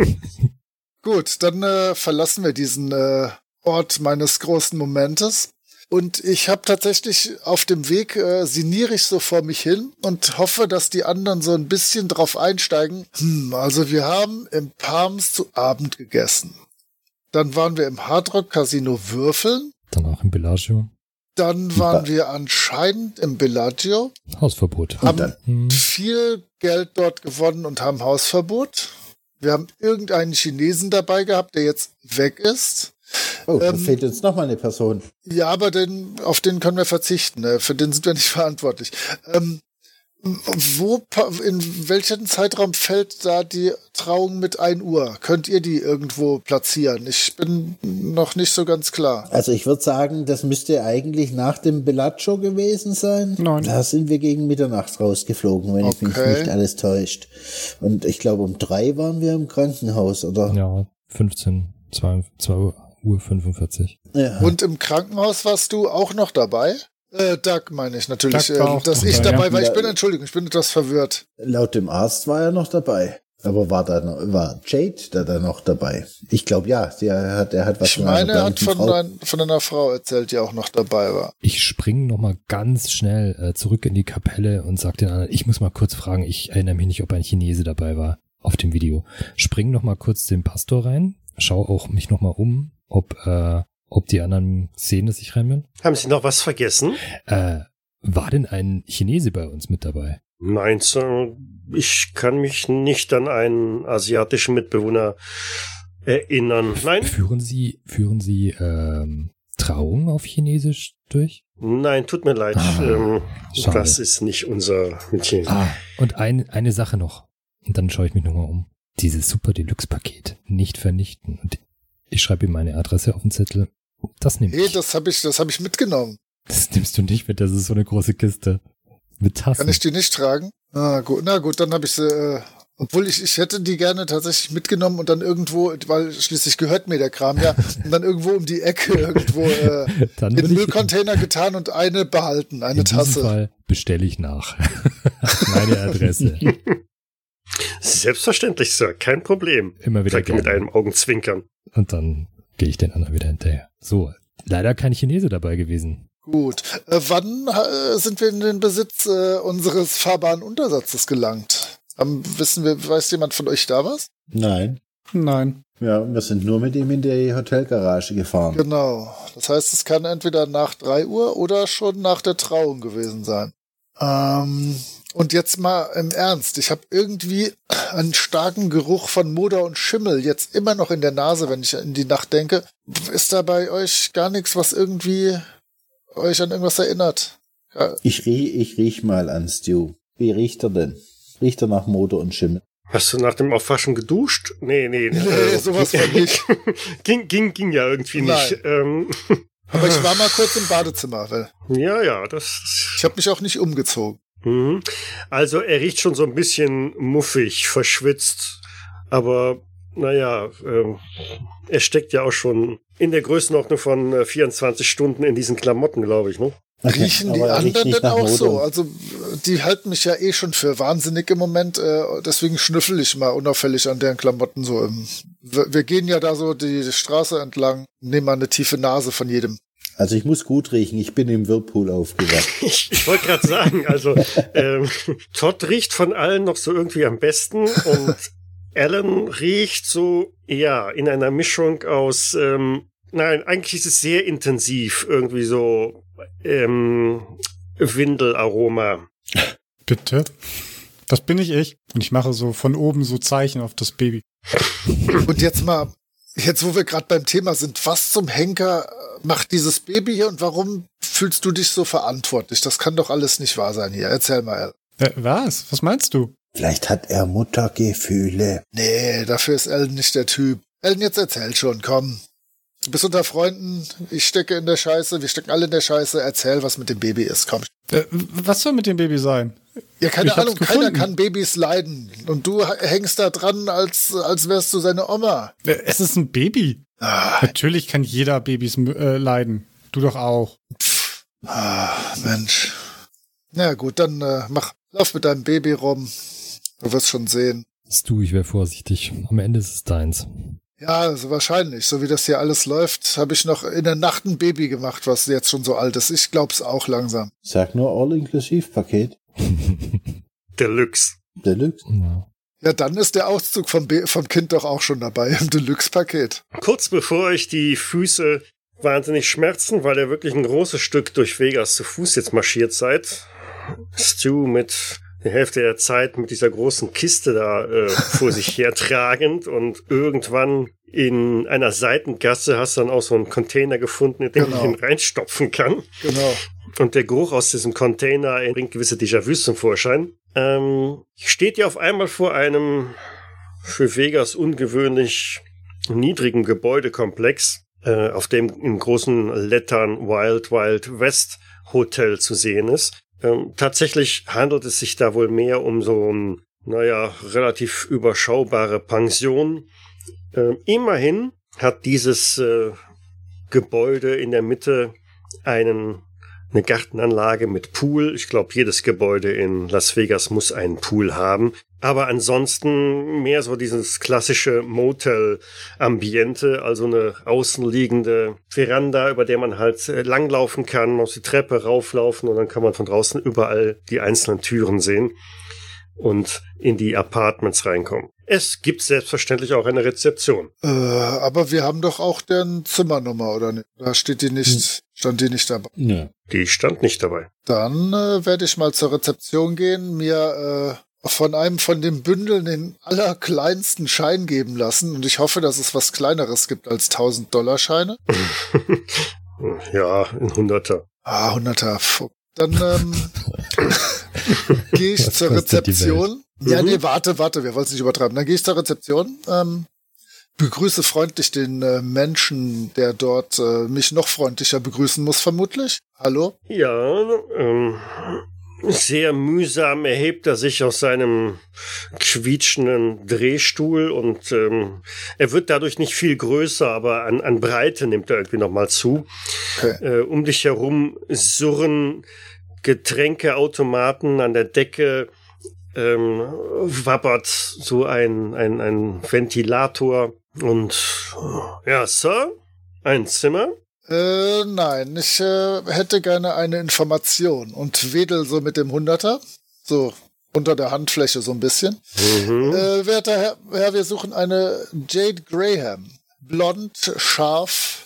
Gut, dann äh, verlassen wir diesen äh, Ort meines großen Momentes. Und ich habe tatsächlich auf dem Weg, äh, sinniere ich so vor mich hin und hoffe, dass die anderen so ein bisschen drauf einsteigen. Hm, also wir haben im Palms zu Abend gegessen. Dann waren wir im Hard Rock Casino würfeln. Danach im Bellagio. Dann waren ba- wir anscheinend im Bellagio. Hausverbot. Haben hm. viel Geld dort gewonnen und haben Hausverbot. Wir haben irgendeinen Chinesen dabei gehabt, der jetzt weg ist. Oh, da ähm, fehlt uns nochmal eine Person. Ja, aber den, auf den können wir verzichten. Für den sind wir nicht verantwortlich. Ähm, wo, in welchen Zeitraum fällt da die Trauung mit ein Uhr? Könnt ihr die irgendwo platzieren? Ich bin noch nicht so ganz klar. Also ich würde sagen, das müsste eigentlich nach dem Bellagio gewesen sein. Nein. Da sind wir gegen Mitternacht rausgeflogen, wenn okay. ich mich nicht alles täuscht. Und ich glaube, um drei waren wir im Krankenhaus, oder? Ja, fünfzehn, zwei Uhr. Uhr fünfundvierzig. Ja. Und im Krankenhaus warst du auch noch dabei? Äh, Doug meine ich natürlich, äh, dass ich dabei war. Ich bin, Entschuldigung, ich bin etwas verwirrt. Laut dem Arzt war er noch dabei. Aber war da noch, war Jade da, da noch dabei? Ich glaube, ja. Sie hat, er hat was ich von meine, er hat von, ein, von einer Frau erzählt, die auch noch dabei war. Ich springe nochmal ganz schnell äh, zurück in die Kapelle und sage den anderen, ich muss mal kurz fragen, ich erinnere mich nicht, ob ein Chinese dabei war auf dem Video. Spring nochmal kurz den Pastor rein, schau auch mich nochmal um. Ob, äh, ob die anderen sehen, dass ich rein bin. Haben Sie noch was vergessen? Äh, war denn ein Chinese bei uns mit dabei? Nein, Sir, ich kann mich nicht an einen asiatischen Mitbewohner erinnern. Nein. Führen Sie, führen Sie ähm, Trauung auf Chinesisch durch? Nein, tut mir leid. Ah, ähm, das ist nicht unser Chinesisch. Ah, und ein, eine Sache noch. Und dann schaue ich mich nochmal um. Dieses Super-Deluxe-Paket nicht vernichten. Und ich schreibe ihm meine Adresse auf den Zettel. Das nehme hey, ich. Hey, das habe ich, das hab ich mitgenommen. Das nimmst du nicht mit, das ist so eine große Kiste. Mit Tassen. Kann ich die nicht tragen? Na gut, na gut, dann habe ich sie. Äh, obwohl ich, ich hätte die gerne tatsächlich mitgenommen und dann irgendwo, weil schließlich gehört mir der Kram ja, und dann irgendwo um die Ecke irgendwo äh, in den Müllcontainer getan und eine behalten, eine in Tasse. In diesem Fall bestelle ich nach. Meine Adresse. Selbstverständlich, Sir, kein Problem. Immer wieder mit einem Augenzwinkern. Und dann gehe ich den anderen wieder hinterher. So, leider kein Chinese dabei gewesen. Gut, äh, wann äh, sind wir in den Besitz äh, unseres fahrbaren Untersatzes gelangt? Am, wissen wir, weiß jemand von euch da was? Nein. Nein. Ja, wir sind nur mit ihm in die Hotelgarage gefahren. Genau, das heißt, es kann entweder nach drei Uhr oder schon nach der Trauung gewesen sein. Ähm... Und jetzt mal im Ernst, ich habe irgendwie einen starken Geruch von Moder und Schimmel jetzt immer noch in der Nase, wenn ich in die Nacht denke. Ist da bei euch gar nichts, was irgendwie euch an irgendwas erinnert? Ja. Ich, riech, ich riech mal an Stu. Wie riecht er denn? Riecht er nach Moder und Schimmel? Hast du nach dem Aufwaschen geduscht? Nee, nee. nee äh, sowas ging, war nicht. ging, ging, ging ja irgendwie Nein. nicht. Ähm. Aber ich war mal kurz im Badezimmer. Weil ja, ja. das. Ich habe mich auch nicht umgezogen. Also er riecht schon so ein bisschen muffig, verschwitzt, aber naja, ähm, er steckt ja auch schon in der Größenordnung von äh, vierundzwanzig Stunden in diesen Klamotten, glaube ich, ne? Okay, riechen die anderen denn auch so? Also die halten mich ja eh schon für wahnsinnig im Moment, äh, deswegen schnüffel ich mal unauffällig an deren Klamotten so. Ähm, wir, wir gehen ja da so die Straße entlang, nehmen mal eine tiefe Nase von jedem. Also ich muss gut riechen, ich bin im Whirlpool aufgewacht. ich ich wollte gerade sagen, also ähm, Todd riecht von allen noch so irgendwie am besten und Alan riecht so, ja, in einer Mischung aus, ähm, nein, eigentlich ist es sehr intensiv, irgendwie so ähm, Windelaroma. Bitte? Das bin ich ich. Und ich mache so von oben so Zeichen auf das Baby. Und jetzt mal, jetzt wo wir gerade beim Thema sind, was zum Henker macht dieses Baby hier und warum fühlst du dich so verantwortlich? Das kann doch alles nicht wahr sein hier. Erzähl mal. Äh, was? Was meinst du? Vielleicht hat er Muttergefühle. Nee, dafür ist Ellen nicht der Typ. Ellen, jetzt erzähl schon, komm. Du bist unter Freunden, ich stecke in der Scheiße, wir stecken alle in der Scheiße, erzähl, was mit dem Baby ist, komm. Äh, was soll mit dem Baby sein? Ja, keine ich Ahnung, keiner kann Babys leiden. Und du hängst da dran, als, als wärst du seine Oma. Äh, es ist ein Baby. Ah. Natürlich kann jeder Babys äh, leiden. Du doch auch. Pff. Ah, Mensch. Na gut, dann äh, mach, lauf mit deinem Baby rum. Du wirst schon sehen. Stu, ich wäre vorsichtig. Am Ende ist es deins. Ja, also wahrscheinlich. So wie das hier alles läuft, habe ich noch in der Nacht ein Baby gemacht, was jetzt schon so alt ist. Ich glaub's auch langsam. Sag nur All-Inklusiv-Paket. Deluxe. Deluxe? Ja. Ja, dann ist der Auszug vom, Be- vom Kind doch auch schon dabei im Deluxe-Paket. Kurz bevor euch die Füße wahnsinnig schmerzen, weil ihr wirklich ein großes Stück durch Vegas zu Fuß jetzt marschiert seid, Stu mit die Hälfte der Zeit mit dieser großen Kiste da äh, vor sich hertragend und irgendwann in einer Seitengasse hast du dann auch so einen Container gefunden, in den genau. man ihn reinstopfen kann. Genau. Und der Geruch aus diesem Container bringt gewisse Déjà-vus zum Vorschein. Ähm, steht ihr auf einmal vor einem für Vegas ungewöhnlich niedrigen Gebäudekomplex, äh, auf dem in großen Lettern Wild Wild West Hotel zu sehen ist. Ähm, tatsächlich handelt es sich da wohl mehr um so ein, naja, relativ überschaubare Pension. Ähm, immerhin hat dieses äh, Gebäude in der Mitte einen, eine Gartenanlage mit Pool. Ich glaube, jedes Gebäude in Las Vegas muss einen Pool haben. Aber ansonsten mehr so dieses klassische Motel-Ambiente, also eine außenliegende Veranda, über der man halt langlaufen kann, auf die Treppe rauflaufen und dann kann man von draußen überall die einzelnen Türen sehen und in die Apartments reinkommen. Es gibt selbstverständlich auch eine Rezeption. Äh, aber wir haben doch auch deren Zimmernummer, oder nicht? Da steht die nicht, stand die nicht dabei? Nee. Die stand nicht dabei. Dann äh, werde ich mal zur Rezeption gehen, mir... Äh von einem von den Bündeln den allerkleinsten Schein geben lassen. Und ich hoffe, dass es was Kleineres gibt als tausend-Dollar-Scheine. Ja, ein Hunderter. Ah, Hunderter. Dann ähm, gehe ich das zur Rezeption. Ja, nee, warte, warte, wir wollen es nicht übertreiben. Dann gehe ich zur Rezeption, ähm, begrüße freundlich den äh, Menschen, der dort äh, mich noch freundlicher begrüßen muss, vermutlich. Hallo? Ja, ähm... Sehr mühsam erhebt er sich aus seinem quietschenden Drehstuhl und ähm, er wird dadurch nicht viel größer, aber an, an Breite nimmt er irgendwie nochmal zu. Okay. Äh, um dich herum surren Getränkeautomaten an der Decke, ähm, wappert so ein, ein, ein Ventilator und ja, Sir, ein Zimmer. Äh, nein, ich äh, hätte gerne eine Information und wedel so mit dem Hunderter, so unter der Handfläche so ein bisschen. Mhm. Äh, werter Herr, Herr, wir suchen eine Jade Graham, blond, scharf.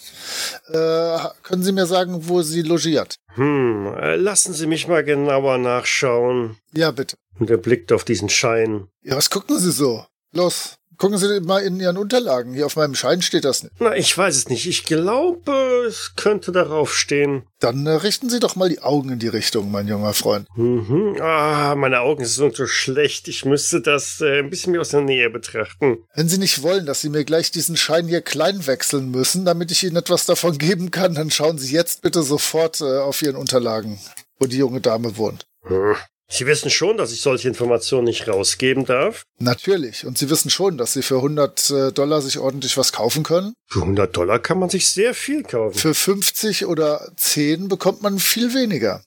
Äh, können Sie mir sagen, wo sie logiert? Hm, lassen Sie mich mal genauer nachschauen. Ja, bitte. Und er blickt auf diesen Schein. Ja, was gucken Sie so? Los. Gucken Sie mal in Ihren Unterlagen. Hier auf meinem Schein steht das nicht. Na, ich weiß es nicht. Ich glaube, es könnte darauf stehen. Dann äh, richten Sie doch mal die Augen in die Richtung, mein junger Freund. Mhm. Ah, meine Augen sind so schlecht. Ich müsste das äh, ein bisschen mehr aus der Nähe betrachten. Wenn Sie nicht wollen, dass Sie mir gleich diesen Schein hier klein wechseln müssen, damit ich Ihnen etwas davon geben kann, dann schauen Sie jetzt bitte sofort äh, auf Ihren Unterlagen, wo die junge Dame wohnt. Hm. Sie wissen schon, dass ich solche Informationen nicht rausgeben darf? Natürlich. Und Sie wissen schon, dass Sie für hundert Dollar sich ordentlich was kaufen können? Für hundert Dollar kann man sich sehr viel kaufen. Für fünfzig oder zehn bekommt man viel weniger.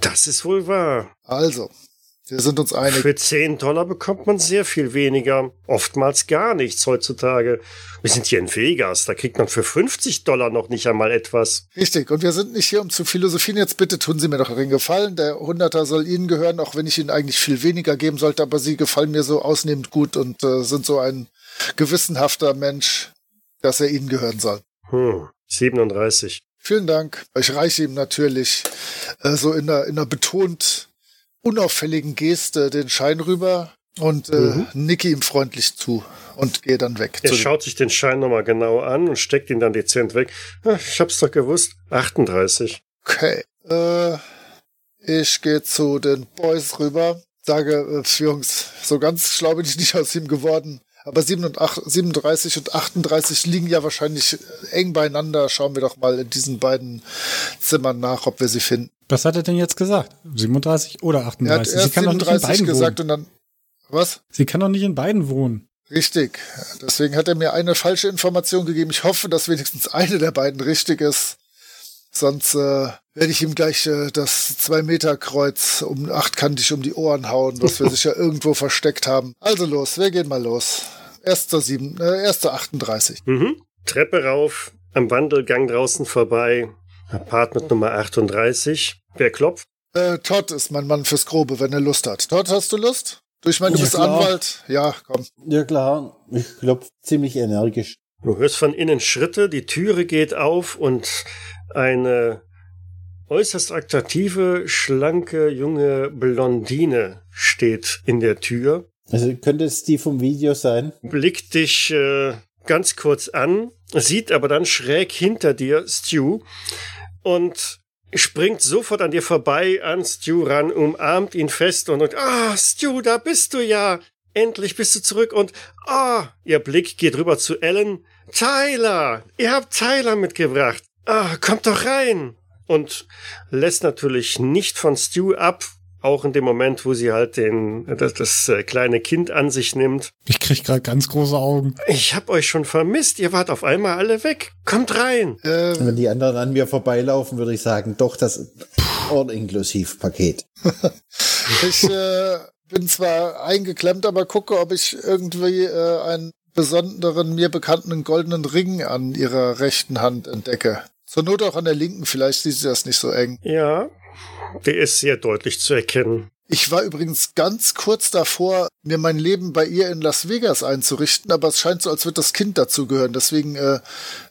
Das ist wohl wahr. Also, wir sind uns einig. Für zehn Dollar bekommt man sehr viel weniger. Oftmals gar nichts heutzutage. Wir sind hier in Vegas. Da kriegt man für fünfzig Dollar noch nicht einmal etwas. Richtig. Und wir sind nicht hier, um zu philosophieren. Jetzt bitte tun Sie mir doch den Gefallen. Der Hunderter soll Ihnen gehören, auch wenn ich Ihnen eigentlich viel weniger geben sollte. Aber Sie gefallen mir so ausnehmend gut und äh, sind so ein gewissenhafter Mensch, dass er Ihnen gehören soll. Hm, siebenunddreißig. Vielen Dank. Ich reiche ihm natürlich äh, so in einer, in einer betont unauffälligen Geste den Schein rüber. Und äh, mhm. nicke ihm freundlich zu und gehe dann weg. Er schaut sich den Schein nochmal genau an und steckt ihn dann dezent weg. Ach, ich hab's doch gewusst. achtunddreißig. Okay. Äh, ich gehe zu den Boys rüber, sage, äh, Jungs, so ganz schlau bin ich nicht aus ihm geworden. Aber siebenunddreißig und achtunddreißig liegen ja wahrscheinlich eng beieinander. Schauen wir doch mal in diesen beiden Zimmern nach, ob wir sie finden. Was hat er denn jetzt gesagt? siebenunddreißig oder achtunddreißig? Er hat, er hat sie kann siebenunddreißig doch nicht in beiden gesagt wohnen. Und dann, was? Sie kann doch nicht in beiden wohnen. Richtig. Deswegen hat er mir eine falsche Information gegeben. Ich hoffe, dass wenigstens eine der beiden richtig ist. Sonst äh, werde ich ihm gleich äh, das zwei Meter Kreuz um achtkantig um die Ohren hauen, was wir sicher irgendwo versteckt haben. Also los, wir gehen mal los. Erst zur sieben, äh, erst zur achtunddreißig. Mhm. Treppe rauf, am Wandelgang draußen vorbei, Apartment Nummer achtunddreißig. Wer klopft? Äh, Todd ist mein Mann fürs Grobe, wenn er Lust hat. Todd, hast du Lust? Du, ich meine, du ja, bist klar. Anwalt. Ja, komm. Ja, klar. Ich klopfe ziemlich energisch. Du hörst von innen Schritte, die Türe geht auf und eine äußerst attraktive, schlanke, junge Blondine steht in der Tür. Also könnte es die vom Video sein? Blickt dich äh, ganz kurz an, sieht aber dann schräg hinter dir Stu und springt sofort an dir vorbei, an Stu ran, umarmt ihn fest und sagt, ah, Stu, da bist du ja. Endlich bist du zurück und, ah, ihr Blick geht rüber zu Alan. Tyler, ihr habt Tyler mitgebracht. Ah, kommt doch rein! Und lässt natürlich nicht von Stu ab, auch in dem Moment, wo sie halt den das, das kleine Kind an sich nimmt. Ich krieg gerade ganz große Augen. Ich hab euch schon vermisst, ihr wart auf einmal alle weg. Kommt rein! Ähm. Wenn die anderen an mir vorbeilaufen, würde ich sagen, doch, das ist All-Inklusiv-Paket. Ich äh, bin zwar eingeklemmt, aber gucke, ob ich irgendwie äh, einen besonderen, mir bekannten goldenen Ring an ihrer rechten Hand entdecke. Zur Not auch an der linken, vielleicht sieht sie das nicht so eng. Ja, der ist sehr deutlich zu erkennen. Ich war übrigens ganz kurz davor, mir mein Leben bei ihr in Las Vegas einzurichten, aber es scheint so, als würde das Kind dazugehören. Deswegen äh,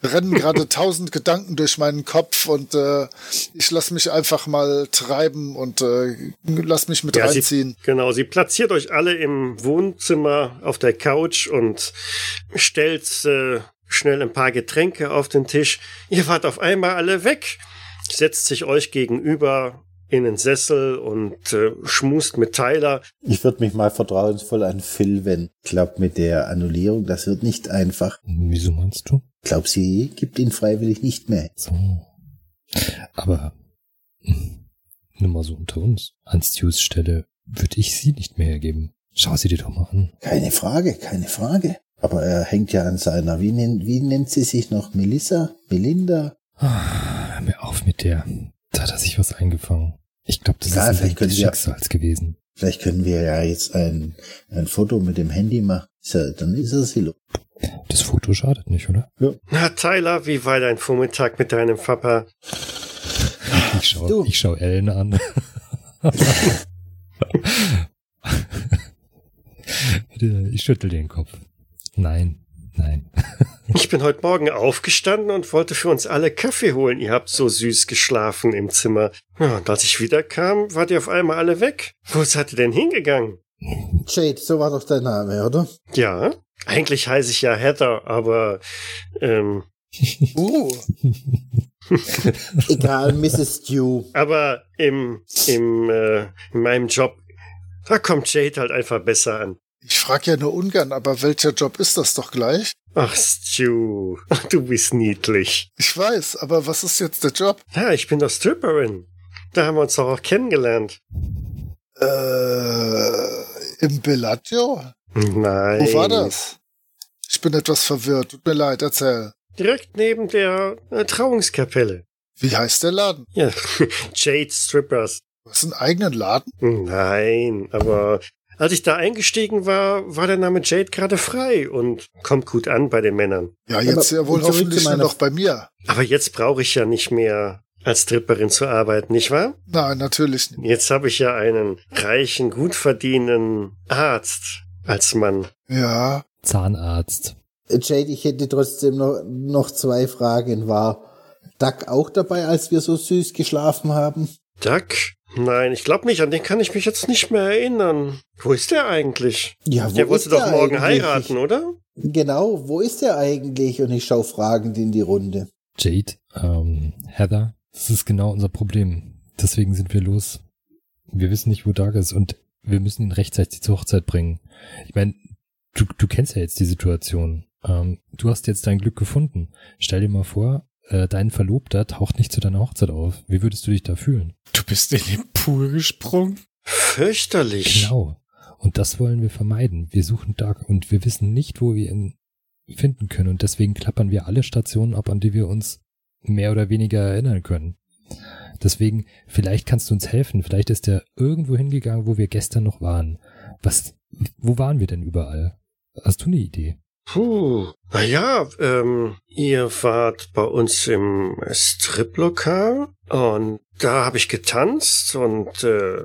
rennen gerade tausend Gedanken durch meinen Kopf und äh, ich lasse mich einfach mal treiben und äh, lasse mich mit ja, reinziehen. Sie, genau, sie platziert euch alle im Wohnzimmer auf der Couch und stellt äh, schnell ein paar Getränke auf den Tisch. Ihr wart auf einmal alle weg. Setzt sich euch gegenüber in den Sessel und äh, schmust mit Tyler. Ich würde mich mal vertrauensvoll an Phil wenden. Ich glaube, mit der Annullierung, das wird nicht einfach. Wieso meinst du? Ich glaube, sie gibt ihn freiwillig nicht mehr. So. Aber nur mal so unter uns. An Stu's Stelle würde ich sie nicht mehr hergeben. Schau sie dir doch mal an. Keine Frage, keine Frage. Aber er hängt ja an seiner, wie nennt, wie nennt sie sich noch? Melissa? Melinda? Ah, hör mir auf mit der. Da hat er sich was eingefangen. Ich glaube, das ja, ist ein Schicksals Schicksals gewesen. Vielleicht können wir ja jetzt ein, ein Foto mit dem Handy machen. Ja, dann ist das Hilo. Das Foto schadet nicht, oder? Ja. Na, Tyler, wie war dein Vormittag mit deinem Papa? Ich schau, ich schau Ellen an. Ich schüttel den Kopf. Nein, nein. Ich bin heute Morgen aufgestanden und wollte für uns alle Kaffee holen. Ihr habt so süß geschlafen im Zimmer. Ja, und als ich wiederkam, wart ihr auf einmal alle weg. Wo seid ihr denn hingegangen? Jade, so war doch dein Name, oder? Ja, eigentlich heiße ich ja Heather, aber, ähm... Uh. Egal, Missus Stu. Aber im, im, äh, in meinem Job, da kommt Jade halt einfach besser an. Ich frage ja nur ungern, aber welcher Job ist das doch gleich? Ach, Stu, du bist niedlich. Ich weiß, aber was ist jetzt der Job? Ja, ich bin doch Stripperin. Da haben wir uns doch auch kennengelernt. Äh, im Bellagio? Nein. Wo war das? Ich bin etwas verwirrt, tut mir leid, erzähl. Direkt neben der äh, Trauungskapelle. Wie heißt der Laden? Ja, Jade Strippers. Was, einen eigenen Laden? Nein, aber... Als ich da eingestiegen war, war der Name Jade gerade frei und kommt gut an bei den Männern. Ja, jetzt aber ja wohl hoffentlich nur noch bei mir. Aber jetzt brauche ich ja nicht mehr als Stripperin zu arbeiten, nicht wahr? Nein, natürlich nicht. Jetzt habe ich ja einen reichen, gut verdienenden Arzt als Mann. Ja. Zahnarzt. Jade, ich hätte trotzdem noch, noch zwei Fragen. War Doug auch dabei, als wir so süß geschlafen haben? Doug? Nein, ich glaube nicht, an den kann ich mich jetzt nicht mehr erinnern. Wo ist der eigentlich? Ja, wo der wollte doch morgen eigentlich heiraten, oder? Genau, wo ist der eigentlich? Und ich schaue fragend in die Runde. Jade, ähm, Heather, das ist genau unser Problem. Deswegen sind wir los. Wir wissen nicht, wo Doug ist und wir müssen ihn rechtzeitig zur Hochzeit bringen. Ich meine, du, du kennst ja jetzt die Situation. Ähm, du hast jetzt dein Glück gefunden. Stell dir mal vor, äh, dein Verlobter taucht nicht zu deiner Hochzeit auf. Wie würdest du dich da fühlen? Du bist in den Pool gesprungen? Fürchterlich. Genau. Und das wollen wir vermeiden. Wir suchen Doug und wir wissen nicht, wo wir ihn finden können. Und deswegen klappern wir alle Stationen ab, an die wir uns mehr oder weniger erinnern können. Deswegen, vielleicht kannst du uns helfen. Vielleicht ist er irgendwo hingegangen, wo wir gestern noch waren. Was, wo waren wir denn überall? Hast du eine Idee? Puh, na ja, ähm, ihr wart bei uns im Striplokal und da habe ich getanzt und äh,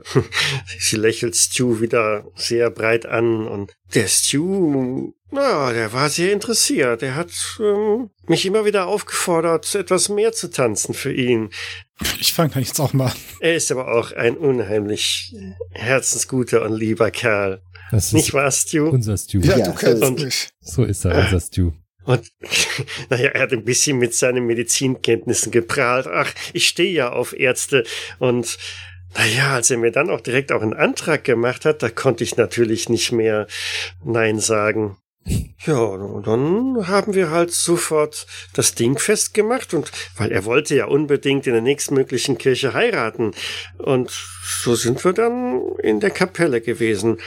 sie lächelt Stu wieder sehr breit an und der Stu, na, der war sehr interessiert. Er hat ähm, mich immer wieder aufgefordert, etwas mehr zu tanzen für ihn. Ich fange jetzt auch mal an. Er ist aber auch ein unheimlich herzensguter und lieber Kerl. Das ist nicht wahr, Stu? Unser Stu. Ja, ja, du kennst und, mich. So ist er, unser Stu. Und, naja, er hat ein bisschen mit seinen Medizinkenntnissen geprahlt. Ach, ich stehe ja auf Ärzte. Und, naja, als er mir dann auch direkt auch einen Antrag gemacht hat, da konnte ich natürlich nicht mehr Nein sagen. Ja, und dann haben wir halt sofort das Ding festgemacht und, weil er wollte ja unbedingt in der nächstmöglichen Kirche heiraten. Und so sind wir dann in der Kapelle gewesen.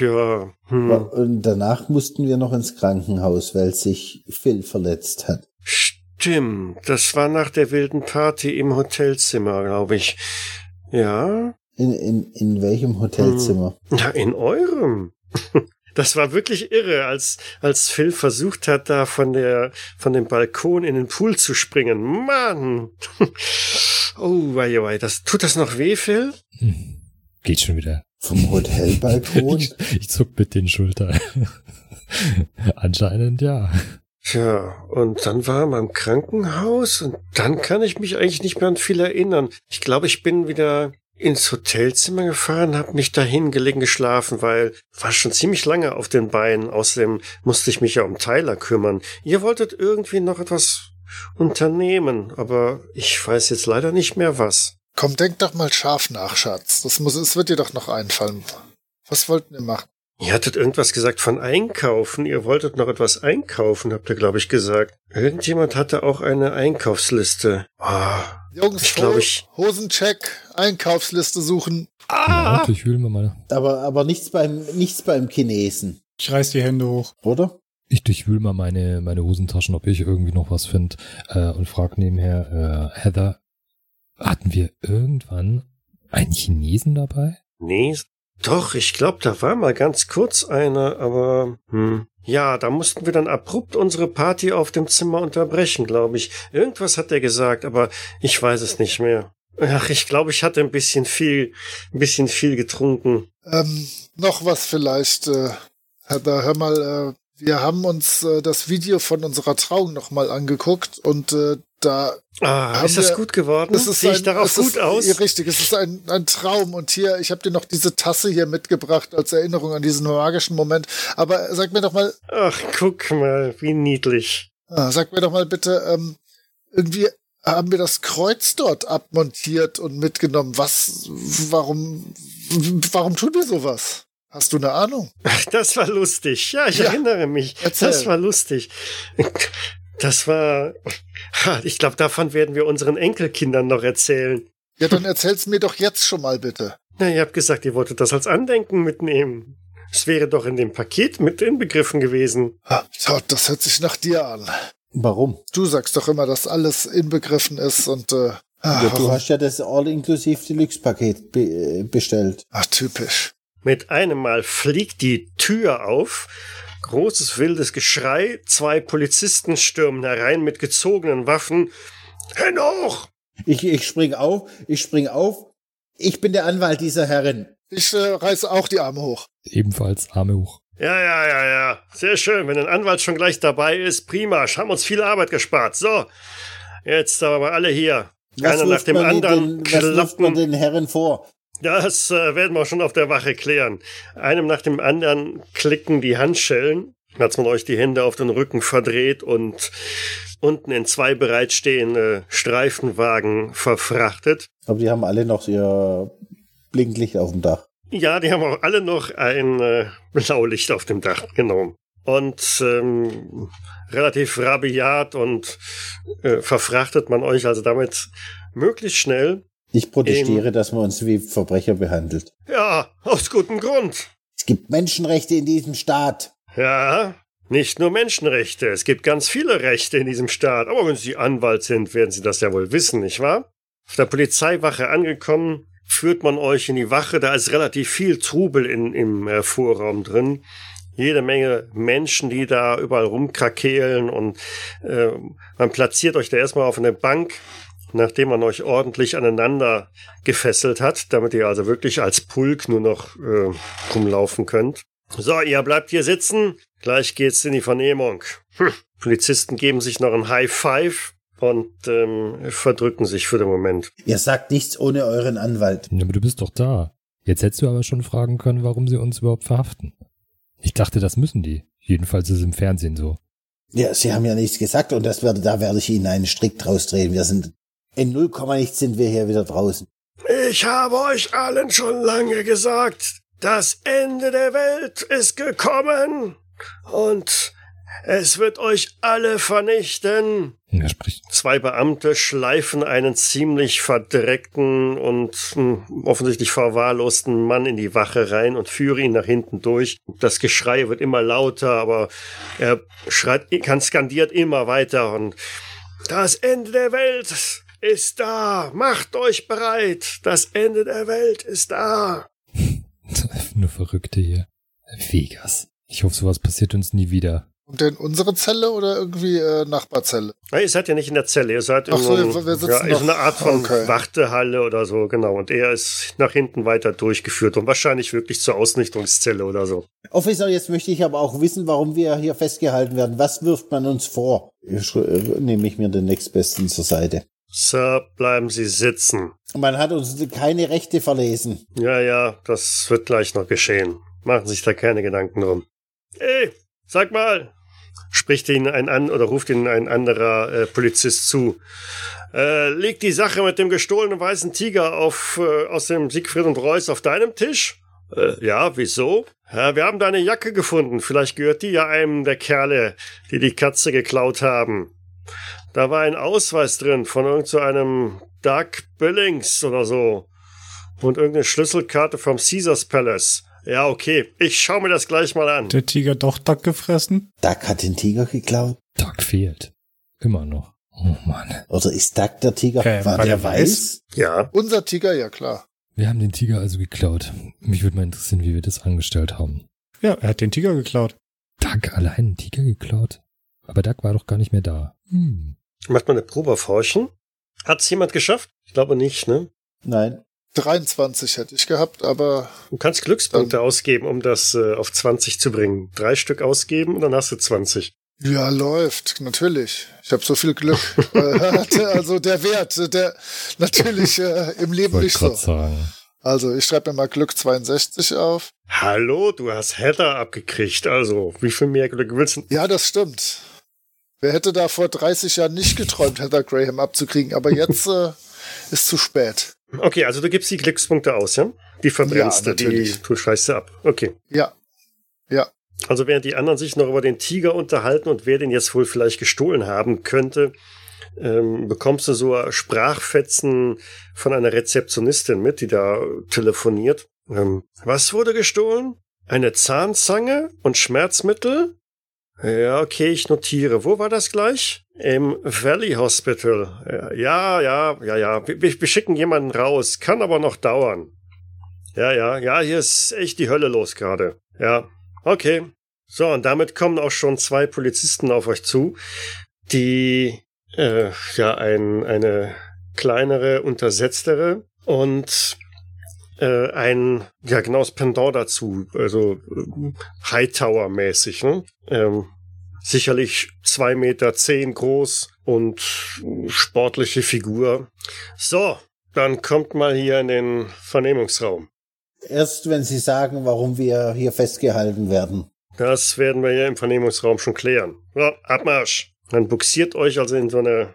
Ja. Hm. Und danach mussten wir noch ins Krankenhaus, weil sich Phil verletzt hat. Stimmt, das war nach der wilden Party im Hotelzimmer, glaube ich. Ja. In, in, in welchem Hotelzimmer? Hm. Ja, in eurem. Das war wirklich irre, als als Phil versucht hat, da von der von dem Balkon in den Pool zu springen. Mann! Oh, wei, wei, das tut das noch weh, Phil? Hm. Geht schon wieder. Vom Hotelbalkon? ich, ich zuck mit den Schultern. Anscheinend ja. Tja, und dann waren wir im Krankenhaus und dann kann ich mich eigentlich nicht mehr an viel erinnern. Ich glaube, ich bin wieder ins Hotelzimmer gefahren, habe mich da hingelegen geschlafen, weil war schon ziemlich lange auf den Beinen. Außerdem musste ich mich ja um Tyler kümmern. Ihr wolltet irgendwie noch etwas unternehmen, aber ich weiß jetzt leider nicht mehr was. Komm, denk doch mal scharf nach, Schatz. Das muss, es wird dir doch noch einfallen. Was wollten wir machen? Ihr hattet irgendwas gesagt von Einkaufen. Ihr wolltet noch etwas einkaufen, habt ihr, glaube ich, gesagt. Irgendjemand hatte auch eine Einkaufsliste. Oh, Jungs, ich glaube ich... Hosencheck, Einkaufsliste suchen. Ah! Ja, ich will mir mal. Aber, aber nichts beim, nichts beim Chinesen. Ich reiß die Hände hoch. Oder? Ich durchwühl mal meine, meine Hosentaschen, ob ich irgendwie noch was finde. Äh, und frag nebenher, äh, Heather, hatten wir irgendwann einen Chinesen dabei? Nee, doch, ich glaube, da war mal ganz kurz einer, aber hm. Ja, da mussten wir dann abrupt unsere Party auf dem Zimmer unterbrechen, glaube ich. Irgendwas hat er gesagt, aber ich weiß es nicht mehr. Ach, ich glaube, ich hatte ein bisschen viel, ein bisschen viel getrunken. Ähm, noch was vielleicht, äh, Heather, hör mal, äh, wir haben uns äh, das Video von unserer Trauung nochmal angeguckt und äh, da... Ah, ist das wir, gut geworden? Sehe ich darauf gut ist, aus? Richtig, es ist ein, ein Traum. Und hier, ich habe dir noch diese Tasse hier mitgebracht als Erinnerung an diesen magischen Moment. Aber sag mir doch mal... Ach, guck mal, wie niedlich. Ah, sag mir doch mal bitte, ähm, irgendwie haben wir das Kreuz dort abmontiert und mitgenommen. Was, warum, warum tun wir sowas? Hast du eine Ahnung? Ach, das war lustig. Ja, ich ja. erinnere mich. Erzähl. Das war lustig. Das war... Ich glaube, davon werden wir unseren Enkelkindern noch erzählen. Ja, dann erzähl's mir doch jetzt schon mal bitte. Na, ihr habt gesagt, ihr wolltet das als Andenken mitnehmen. Es wäre doch in dem Paket mit inbegriffen gewesen. Das hört sich nach dir an. Warum? Du sagst doch immer, dass alles inbegriffen ist und... Äh, ach, ja, du hast ja das All-Inklusiv-Deluxe-Paket be- bestellt. Ach, typisch. Mit einem Mal fliegt die Tür auf... Großes wildes Geschrei, zwei Polizisten stürmen herein mit gezogenen Waffen. Hände hoch! Ich, ich spring auf, ich spring auf. Ich bin der Anwalt dieser Herrin. Ich äh, reiße auch die Arme hoch. Ebenfalls Arme hoch. Ja, ja, ja, ja. Sehr schön, wenn ein Anwalt schon gleich dabei ist. Prima, haben uns viel Arbeit gespart. So, jetzt aber alle hier. Was Einer nach dem anderen. Den, was wirft man den Herren vor? Das äh, werden wir schon auf der Wache klären. Einem nach dem anderen klicken die Handschellen, als man euch die Hände auf den Rücken verdreht und unten in zwei bereitstehende Streifenwagen verfrachtet. Aber die haben alle noch ihr Blinklicht auf dem Dach. Ja, die haben auch alle noch ein äh, Blaulicht auf dem Dach, genau. und ähm, relativ rabiat und äh, verfrachtet man euch also damit möglichst schnell. Ich protestiere, dass man uns wie Verbrecher behandelt. Ja, aus gutem Grund. Es gibt Menschenrechte in diesem Staat. Ja, nicht nur Menschenrechte. Es gibt ganz viele Rechte in diesem Staat. Aber wenn Sie Anwalt sind, werden Sie das ja wohl wissen, nicht wahr? Auf der Polizeiwache angekommen, führt man euch in die Wache. Da ist relativ viel Trubel in, im äh, Vorraum drin. Jede Menge Menschen, die da überall rumkrakehlen. Und äh, man platziert euch da erstmal auf eine Bank, nachdem man euch ordentlich aneinander gefesselt hat, damit ihr also wirklich als Pulk nur noch äh, rumlaufen könnt. So, ihr bleibt hier sitzen, gleich geht's in die Vernehmung. Hm. Polizisten geben sich noch ein High Five und ähm, verdrücken sich für den Moment. Ihr sagt nichts ohne euren Anwalt. Ja, aber du bist doch da. Jetzt hättest du aber schon fragen können, warum sie uns überhaupt verhaften. Ich dachte, das müssen die. Jedenfalls ist es im Fernsehen so. Ja, sie haben ja nichts gesagt und das werde, da werde ich Ihnen einen Strick draus drehen. Wir sind in null Komma nichts sind wir hier wieder draußen. Ich habe euch allen schon lange gesagt, das Ende der Welt ist gekommen und es wird euch alle vernichten. Er spricht. Zwei Beamte schleifen einen ziemlich verdreckten und mh, offensichtlich verwahrlosten Mann in die Wache rein und führen ihn nach hinten durch. Das Geschrei wird immer lauter, aber er schreit, kann skandiert immer weiter und das Ende der Welt ist da. Macht euch bereit. Das Ende der Welt ist da. Nur Verrückte hier. Vegas. Ich hoffe, sowas passiert uns nie wieder. Und denn unsere Zelle oder irgendwie äh, Nachbarzelle? Ja, ihr seid ja nicht in der Zelle. Ihr seid in so, einem, ja, ja, einer Art von okay. Wartehalle oder so, genau. Und er ist nach hinten weiter durchgeführt und wahrscheinlich wirklich zur Ausnichtungszelle oder so. Officer, jetzt möchte ich aber auch wissen, warum wir hier festgehalten werden. Was wirft man uns vor? Ich, äh, nehme ich mir den nächstbesten zur Seite. Sir, bleiben Sie sitzen. Man hat uns keine Rechte verlesen. Ja, ja, das wird gleich noch geschehen. Machen Sie sich da keine Gedanken drum. Ey, sag mal, spricht Ihnen ein an oder ruft Ihnen ein anderer äh, Polizist zu. Äh, liegt die Sache mit dem gestohlenen weißen Tiger auf, äh, aus dem Siegfried und Roy's auf deinem Tisch? Äh, ja, wieso? Ja, wir haben deine Jacke gefunden. Vielleicht gehört die ja einem der Kerle, die die Katze geklaut haben. Da war ein Ausweis drin von irgend so einem Doug Billings oder so. Und irgendeine Schlüsselkarte vom Caesars Palace. Ja, okay. Ich schaue mir das gleich mal an. Der Tiger doch Doug gefressen? Doug hat den Tiger geklaut. Doug fehlt. Immer noch. Oh Mann. Oder ist Doug der Tiger? Äh, war der weiß? Ja. Unser Tiger, ja klar. Wir haben den Tiger also geklaut. Mich würde mal interessieren, wie wir das angestellt haben. Ja, er hat den Tiger geklaut. Doug allein den Tiger geklaut? Aber Doug war doch gar nicht mehr da. Hm. Macht man eine Proberforschen? Hat es jemand geschafft? Ich glaube nicht, ne? Nein. dreiundzwanzig hätte ich gehabt, aber... Du kannst Glückspunkte ausgeben, um das äh, auf zwanzig zu bringen. Drei Stück ausgeben und dann hast du zwanzig. Ja, läuft. Natürlich. Ich habe so viel Glück. Also der Wert, der natürlich äh, im Leben nicht so. Sagen. Also ich schreibe mir mal Glück zweiundsechzig auf. Hallo, du hast Heather abgekriegt. Also wie viel mehr Glück willst du? Ja, das stimmt. Wer hätte da vor dreißig Jahren nicht geträumt, Heather Graham abzukriegen? Aber jetzt äh, ist zu spät. Okay, also du gibst die Glückspunkte aus, ja? Die verbrennst ja, du, die du scheißt du ab. Okay. Ja, ja. Also während die anderen sich noch über den Tiger unterhalten und wer den jetzt wohl vielleicht gestohlen haben könnte, ähm, bekommst du so Sprachfetzen von einer Rezeptionistin mit, die da telefoniert. Ähm, was wurde gestohlen? Eine Zahnzange und Schmerzmittel? Ja, okay, ich notiere. Wo war das gleich? Im Valley Hospital. Ja, ja, ja, ja. Wir, wir schicken jemanden raus. Kann aber noch dauern. Ja, ja, ja, hier ist echt die Hölle los gerade. Ja, okay. So, und damit kommen auch schon zwei Polizisten auf euch zu, die äh, ja ein, eine kleinere, untersetztere und äh, ein, ja genau das Pendant dazu, also äh, Hightower-mäßig, ne? Ähm, sicherlich zwei Meter zehn groß und sportliche Figur. So, dann kommt mal hier in den Vernehmungsraum. Erst wenn Sie sagen, warum wir hier festgehalten werden. Das werden wir hier im Vernehmungsraum schon klären. Ja, Abmarsch. Dann buxiert euch also in so eine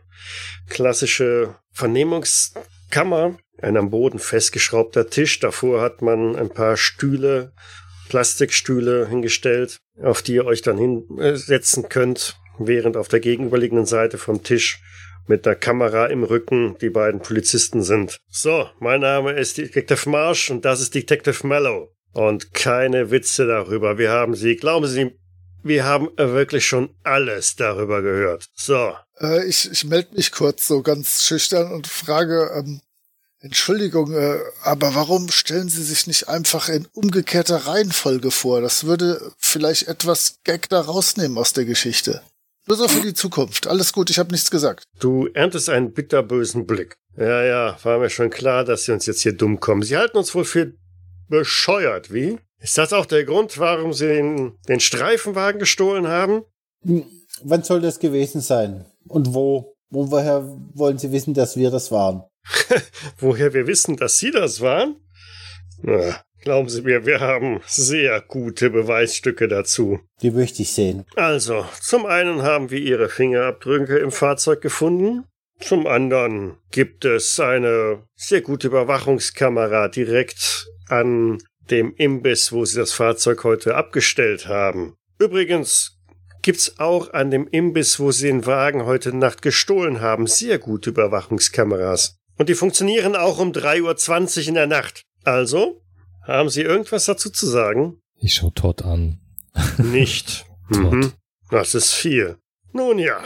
klassische Vernehmungskammer. Ein am Boden festgeschraubter Tisch. Davor hat man ein paar Stühle Plastikstühle hingestellt, auf die ihr euch dann hinsetzen könnt, während auf der gegenüberliegenden Seite vom Tisch mit der Kamera im Rücken die beiden Polizisten sind. So, mein Name ist Detective Marsh und das ist Detective Mello. Und keine Witze darüber. Wir haben sie, glauben Sie, wir haben wirklich schon alles darüber gehört. So. Äh, ich ich melde mich kurz so ganz schüchtern und frage, ähm, Entschuldigung, äh, aber warum stellen Sie sich nicht einfach in umgekehrter Reihenfolge vor? Das würde vielleicht etwas Gag da rausnehmen aus der Geschichte. Nur so für die Zukunft. Alles gut, ich habe nichts gesagt. Du erntest einen bitterbösen Blick. Ja, ja, war mir schon klar, dass Sie uns jetzt hier dumm kommen. Sie halten uns wohl für bescheuert, wie? Ist das auch der Grund, warum Sie den, den Streifenwagen gestohlen haben? Wann soll das gewesen sein? Und wo? Und woher wollen Sie wissen, dass wir das waren? Woher wir wissen, dass Sie das waren? Na, glauben Sie mir, wir haben sehr gute Beweisstücke dazu. Die möchte ich sehen. Also, zum einen haben wir Ihre Fingerabdrücke im Fahrzeug gefunden. Zum anderen gibt es eine sehr gute Überwachungskamera direkt an dem Imbiss, wo Sie das Fahrzeug heute abgestellt haben. Übrigens gibt's auch an dem Imbiss, wo Sie den Wagen heute Nacht gestohlen haben, sehr gute Überwachungskameras. Und die funktionieren auch um drei Uhr zwanzig in der Nacht. Also, haben Sie irgendwas dazu zu sagen? Ich schau Todd an. Nicht. Mhm. Das ist viel. Nun ja.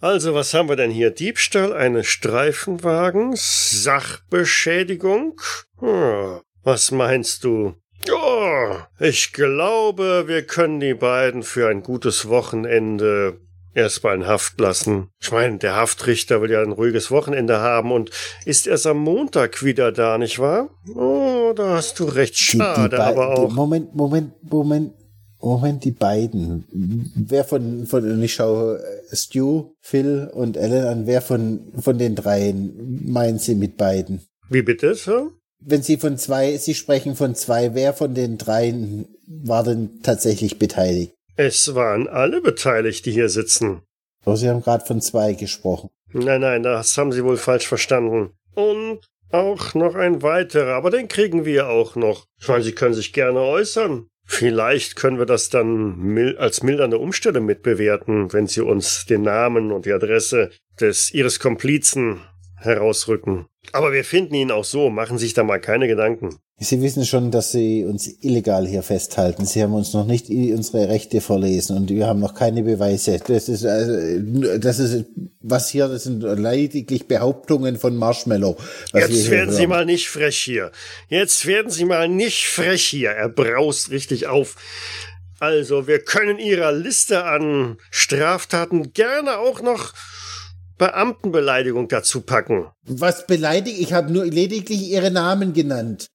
Also, was haben wir denn hier? Diebstahl eines Streifenwagens, Sachbeschädigung. Hm. Was meinst du? Oh, ich glaube, wir können die beiden für ein gutes Wochenende erstmal in Haft lassen. Ich meine, der Haftrichter will ja ein ruhiges Wochenende haben und ist erst am Montag wieder da, nicht wahr? Oh, da hast du recht. Schade, die, die aber auch. Moment, Moment, Moment, Moment, die beiden. Wer von, von, ich schaue Stu, Phil und Alan an, wer von, von den dreien meinen Sie mit beiden? Wie bitte, Sir? Wenn Sie von zwei, Sie sprechen von zwei, wer von den dreien war denn tatsächlich beteiligt? Es waren alle beteiligt, die hier sitzen. Oh, Sie haben gerade von zwei gesprochen. Nein, nein, das haben Sie wohl falsch verstanden. Und auch noch ein weiterer, aber den kriegen wir auch noch. Ich meine, Sie können sich gerne äußern. Vielleicht können wir das dann mil- als mildernde Umstände mitbewerten, wenn Sie uns den Namen und die Adresse des Ihres Komplizen herausrücken. Aber wir finden ihn auch so, machen sich da mal keine Gedanken. Sie wissen schon, dass Sie uns illegal hier festhalten. Sie haben uns noch nicht unsere Rechte verlesen und wir haben noch keine Beweise. Das ist, also, das ist was hier, das sind lediglich Behauptungen von Marshmallow. Jetzt werden Sie mal nicht frech hier. Jetzt werden Sie mal nicht frech hier. Er braust richtig auf. Also, wir können Ihrer Liste an Straftaten gerne auch noch Beamtenbeleidigung dazu packen. Was beleidigt? Ich habe nur lediglich Ihre Namen genannt.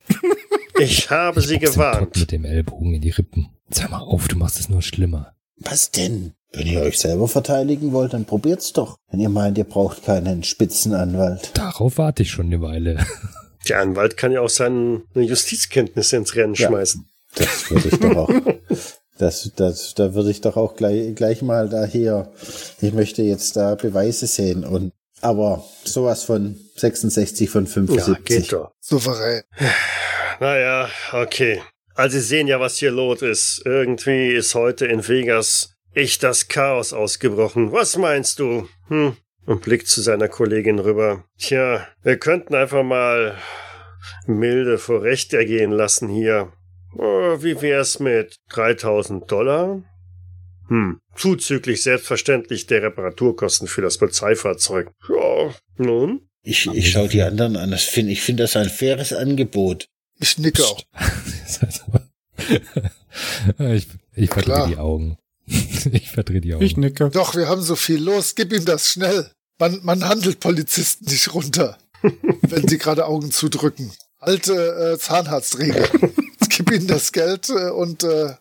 Ich habe ich sie gewarnt. Mit dem Ellbogen in die Rippen. Sag mal auf, du machst es nur schlimmer. Was denn? Wenn ihr euch selber verteidigen wollt, dann probiert's doch. Wenn ihr meint, ihr braucht keinen Spitzenanwalt. Darauf warte ich schon eine Weile. Der Anwalt kann ja auch seine Justizkenntnisse ins Rennen ja, schmeißen. Das würde ich doch auch. Das, das, da würde ich doch auch gleich, gleich mal daher, ich möchte jetzt da Beweise sehen und, aber sowas von sechsundsechzig von fünfundsiebzig. Ja, geht doch. Souverän. Naja, okay. Also Sie sehen ja, was hier los ist. Irgendwie ist heute in Vegas echt das Chaos ausgebrochen. Was meinst du? Hm? Und blickt zu seiner Kollegin rüber. Tja, wir könnten einfach mal milde vor Recht ergehen lassen hier. Wie wär's mit dreitausend Dollar? Hm, zuzüglich selbstverständlich der Reparaturkosten für das Polizeifahrzeug. Ja, nun? Ich, ich schau die anderen an. Das find, ich finde das ein faires Angebot. Ich nicke auch. ich ich verdrehe die Augen. Ich verdrehe die Augen. Ich nicke. Doch, wir haben so viel los. Gib ihm das schnell. Man, man handelt Polizisten nicht runter, wenn sie gerade Augen zudrücken. Alte äh, Zahnarztregel. Gib ihnen das Geld äh, und äh,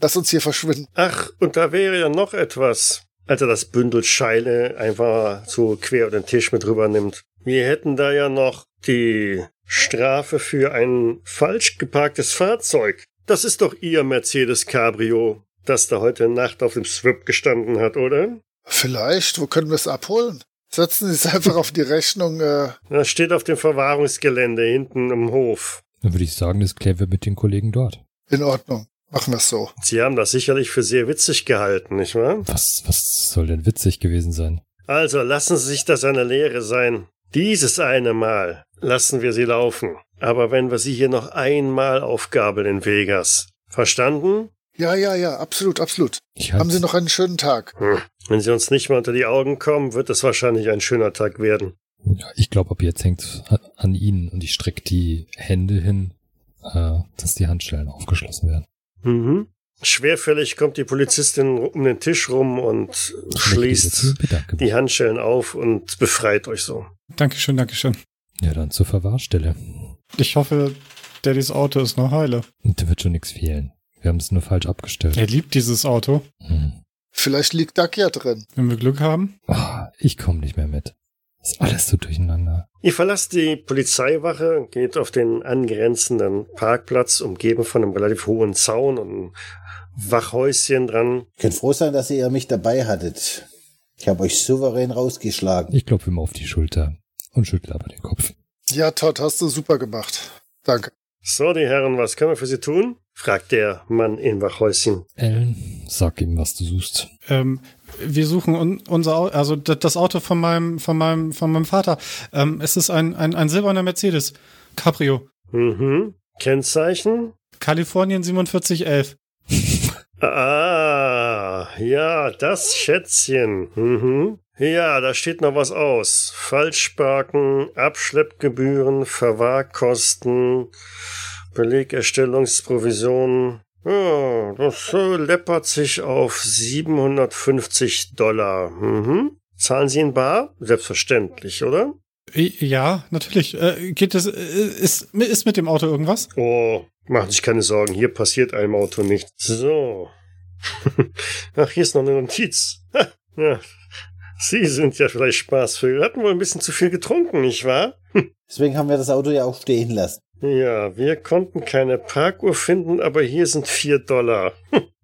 lass uns hier verschwinden. Ach, und da wäre ja noch etwas, als er das Bündel Scheine einfach so quer über den Tisch mit rüber nimmt. Wir hätten da ja noch die Strafe für ein falsch geparktes Fahrzeug. Das ist doch Ihr Mercedes Cabrio, das da heute Nacht auf dem Strip gestanden hat, oder? Vielleicht, wo können wir es abholen? Setzen Sie es einfach auf die Rechnung. Äh das steht auf dem Verwahrungsgelände hinten im Hof. Dann würde ich sagen, das klären wir mit den Kollegen dort. In Ordnung. Machen wir es so. Sie haben das sicherlich für sehr witzig gehalten, nicht wahr? Was, was soll denn witzig gewesen sein? Also lassen Sie sich das eine Lehre sein. Dieses eine Mal lassen wir Sie laufen. Aber wenn wir Sie hier noch einmal aufgabeln in Vegas. Verstanden? Ja, ja, ja, absolut, absolut. Haben Sie noch einen schönen Tag. Hm. Wenn Sie uns nicht mal unter die Augen kommen, wird es wahrscheinlich ein schöner Tag werden. Ja, ich glaube, ab jetzt hängt es an Ihnen. Und ich strecke die Hände hin, äh, dass die Handschellen aufgeschlossen werden. Mhm. Schwerfällig kommt die Polizistin um den Tisch rum und schließt die Handschellen auf und befreit euch so. Dankeschön, Dankeschön. Ja, dann zur Verwahrstelle. Ich hoffe, Daddys Auto ist noch heile. Und da wird schon nichts fehlen. Wir haben es nur falsch abgestellt. Er liebt dieses Auto. Hm. Vielleicht liegt Doug ja drin. Wenn wir Glück haben. Oh, ich komme nicht mehr mit. Ist alles so durcheinander. Ihr verlasst die Polizeiwache, geht auf den angrenzenden Parkplatz, umgeben von einem relativ hohen Zaun und einem Wachhäuschen dran. Ich kann froh sein, dass ihr mich dabei hattet. Ich habe euch souverän rausgeschlagen. Ich klopfe ihm auf die Schulter und schüttle aber den Kopf. Ja, Todd, hast du super gemacht. Danke. So, die Herren, was können wir für Sie tun? Fragt der Mann im Wachhäuschen. Alan, sag ihm, was du suchst. Ähm, wir suchen un- unser Auto, also das Auto von meinem, von meinem, von meinem Vater. Ähm, es ist ein, ein, ein silberner Mercedes. Cabrio. Mhm. Kennzeichen? Kalifornien vier sieben eins eins. Ah, ja, das Schätzchen. Mhm. Ja, da steht noch was aus. Falschparken, Abschleppgebühren, Verwahrkosten, Belegerstellungsprovisionen. Ja, das läppert sich auf siebenhundertfünfzig Dollar. Mhm. Zahlen Sie in bar? Selbstverständlich, oder? Ja, natürlich. Äh, geht das, ist, ist mit dem Auto irgendwas? Oh, machen Sie sich keine Sorgen. Hier passiert einem Auto nichts. So. Ach, hier ist noch eine Notiz. Ja. Sie sind ja vielleicht Spaßvögel. Hatten wohl ein bisschen zu viel getrunken, nicht wahr? Deswegen haben wir das Auto ja auch stehen lassen. Ja, wir konnten keine Parkuhr finden, aber hier sind vier Dollar.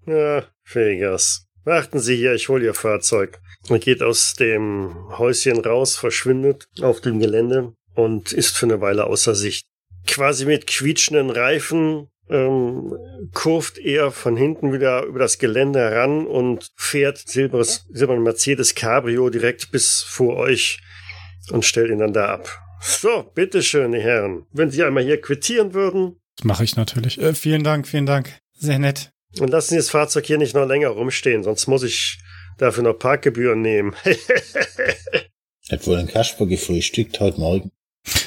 Ja, Vegas. Warten Sie hier, ich hole Ihr Fahrzeug. Er geht aus dem Häuschen raus, verschwindet auf dem Gelände und ist für eine Weile außer Sicht. Quasi mit quietschenden Reifen ähm, kurvt er von hinten wieder über das Gelände heran und fährt silbernes, silbernes Mercedes Cabrio direkt bis vor euch und stellt ihn dann da ab. So, bitteschön, die Herren. Wenn Sie einmal hier quittieren würden. Das mache ich natürlich. Äh, vielen Dank, vielen Dank. Sehr nett. Und lassen Sie das Fahrzeug hier nicht noch länger rumstehen, sonst muss ich dafür noch Parkgebühren nehmen. Hat wohl ein Kasper gefrühstückt heute Morgen.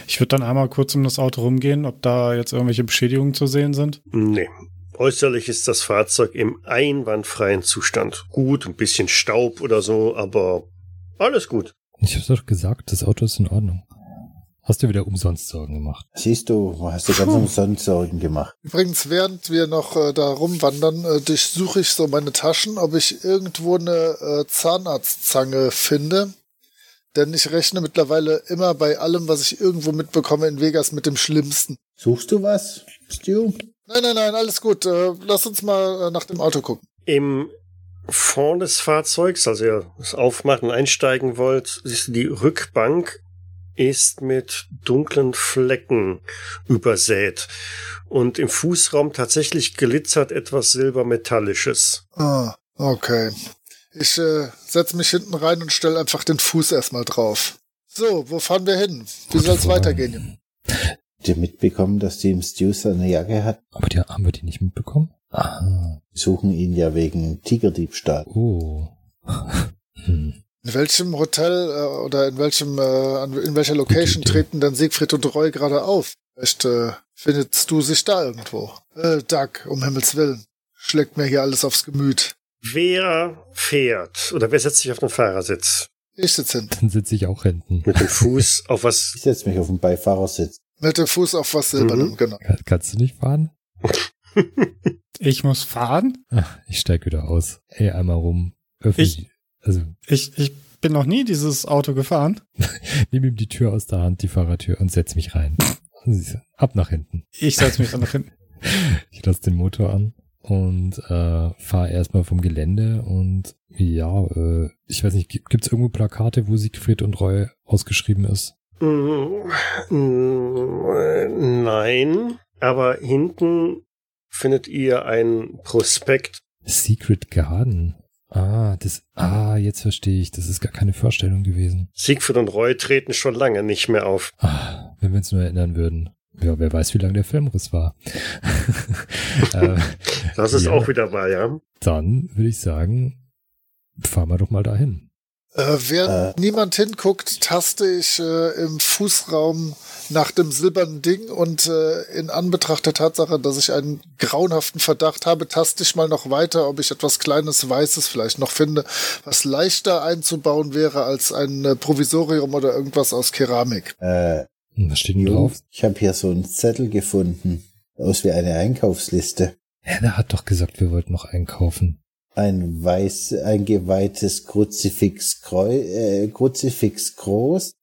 Ich würde dann einmal kurz um das Auto rumgehen, ob da jetzt irgendwelche Beschädigungen zu sehen sind. Nee. Äußerlich ist das Fahrzeug im einwandfreien Zustand. Gut, ein bisschen Staub oder so, aber alles gut. Ich hab's doch gesagt, das Auto ist in Ordnung. Hast du wieder umsonst Sorgen gemacht? Siehst du, hast du ganz umsonst Sorgen gemacht. Übrigens, während wir noch äh, da rumwandern, äh, durchsuche ich so meine Taschen, ob ich irgendwo eine äh, Zahnarztzange finde. Denn ich rechne mittlerweile immer bei allem, was ich irgendwo mitbekomme in Vegas, mit dem Schlimmsten. Suchst du was, Stu? Nein, nein, nein, alles gut. Äh, lass uns mal äh, nach dem Auto gucken. Im Fond des Fahrzeugs, also ihr das Aufmachen und einsteigen wollt, siehst du die Rückbank, ist mit dunklen Flecken übersät und im Fußraum tatsächlich glitzert etwas Silbermetallisches. Ah, okay. Ich äh, setze mich hinten rein und stelle einfach den Fuß erstmal drauf. So, wo fahren wir hin? Wie soll es weitergehen? Habt ihr mitbekommen, dass die im Stu seine Jacke hat? Aber die haben wir die nicht mitbekommen? Aha. Wir suchen ihn ja wegen Tigerdiebstahl. Oh. Hm. In welchem Hotel äh, oder in welchem äh, in welcher Location treten dann Siegfried und Roy gerade auf? Vielleicht äh, findest du sich da irgendwo. Äh, Doug, um Himmels Willen, schlägt mir hier alles aufs Gemüt. Wer fährt? Oder wer setzt sich auf den Fahrersitz? Ich sitze hinten. Dann sitze ich auch hinten. Mit dem Fuß auf was? Ich setze mich auf den Beifahrersitz. Mit dem Fuß auf was Silbernem, mhm. Genau. Kannst du nicht fahren? Ich muss fahren? Ach, ich steig wieder aus. Ey, einmal rum. Öffnen. Ich Also ich, ich bin noch nie dieses Auto gefahren. Nimm ihm die Tür aus der Hand, die Fahrertür, und setz mich rein. Ab nach hinten. Ich setz mich dann nach hinten. Ich lasse den Motor an und äh, fahre erstmal vom Gelände und ja, äh, ich weiß nicht, gibt es irgendwo Plakate, wo Siegfried und Roy ausgeschrieben ist? Nein, aber hinten findet ihr einen Prospekt. Secret Garden. Ah, das, ah, jetzt verstehe ich. Das ist gar keine Vorstellung gewesen. Siegfried und Roy treten schon lange nicht mehr auf. Ah, wenn wir uns nur erinnern würden. Ja, wer weiß, wie lang der Filmriss war. Das ist ja auch wieder wahr, ja. Dann würde ich sagen, fahren wir doch mal dahin. Äh, während äh. niemand hinguckt, taste ich äh, im Fußraum nach dem silbernen Ding und äh, in Anbetracht der Tatsache, dass ich einen grauenhaften Verdacht habe, taste ich mal noch weiter, ob ich etwas Kleines, Weißes vielleicht noch finde, was leichter einzubauen wäre als ein äh, Provisorium oder irgendwas aus Keramik. Äh, was steht denn drauf? Ich habe hier so einen Zettel gefunden, aus wie eine Einkaufsliste. Heather hat doch gesagt, wir wollten noch einkaufen. Ein weiß, ein geweihtes Kruzifix, äh, Kruzifix groß,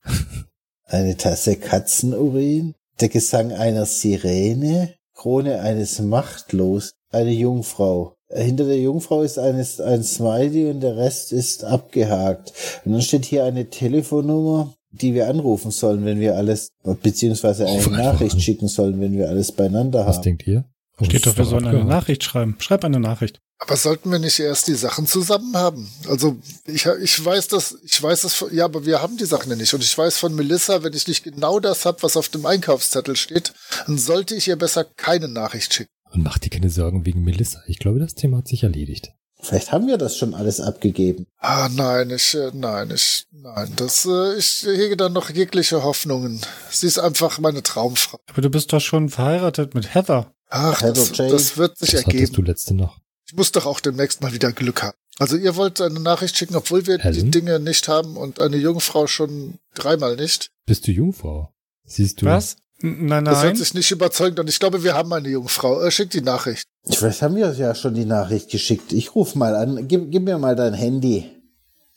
eine Tasse Katzenurin, der Gesang einer Sirene, Krone eines Machtlos, eine Jungfrau. Hinter der Jungfrau ist ein, ein Smiley und der Rest ist abgehakt. Und dann steht hier eine Telefonnummer, die wir anrufen sollen, wenn wir alles, beziehungsweise eine oh, Nachricht an. schicken sollen, wenn wir alles beieinander Was haben. Was denkt ihr? Steht doch, wir sollen eine Nachricht schreiben. Schreib eine Nachricht. Aber sollten wir nicht erst die Sachen zusammen haben? Also ich, ich weiß das, ich weiß das, ja, aber wir haben die Sachen ja nicht. Und ich weiß von Melissa, wenn ich nicht genau das habe, was auf dem Einkaufszettel steht, dann sollte ich ihr besser keine Nachricht schicken. Und mach dir keine Sorgen wegen Melissa. Ich glaube, das Thema hat sich erledigt. Vielleicht haben wir das schon alles abgegeben. Ah, nein, ich, nein, ich, nein, das, ich hege dann noch jegliche Hoffnungen. Sie ist einfach meine Traumfrau. Aber du bist doch schon verheiratet mit Heather. Ach, das, das wird sich das ergeben. Hattest du letzte noch. Ich muss doch auch demnächst mal wieder Glück haben. Also ihr wollt eine Nachricht schicken, obwohl wir Alan? die Dinge nicht haben und eine Jungfrau schon dreimal nicht. Bist du Jungfrau? Siehst du? Was? Nein, nein. Das hört sich nicht überzeugend an. Ich glaube, wir haben eine Jungfrau. Äh, schick die Nachricht. Vielleicht haben wir ja schon die Nachricht geschickt. Ich ruf mal an. Gib, gib mir mal dein Handy,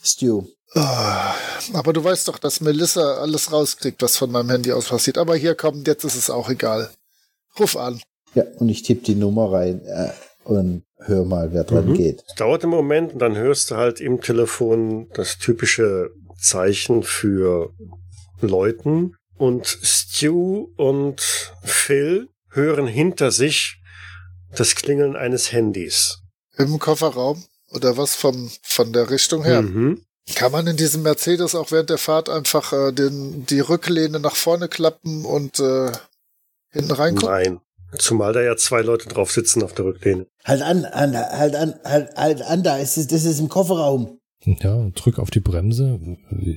Stu. Oh, aber du weißt doch, dass Melissa alles rauskriegt, was von meinem Handy aus passiert. Aber hier, komm, jetzt ist es auch egal. Ruf an. Ja, und ich tippe die Nummer rein äh, und hör mal, wer dran mhm. geht. Es dauert einen Moment und dann hörst du halt im Telefon das typische Zeichen für Läuten. Und Stu und Phil hören hinter sich das Klingeln eines Handys. Im Kofferraum oder was vom, von der Richtung her? Mhm. Kann man in diesem Mercedes auch während der Fahrt einfach äh, den, die Rücklehne nach vorne klappen und äh, hinten reingucken? Nein. Zumal da ja zwei Leute drauf sitzen auf der Rücklehne. Halt an, an halt an, halt, halt an, da ist es, das ist im Kofferraum. Ja, drück auf die Bremse.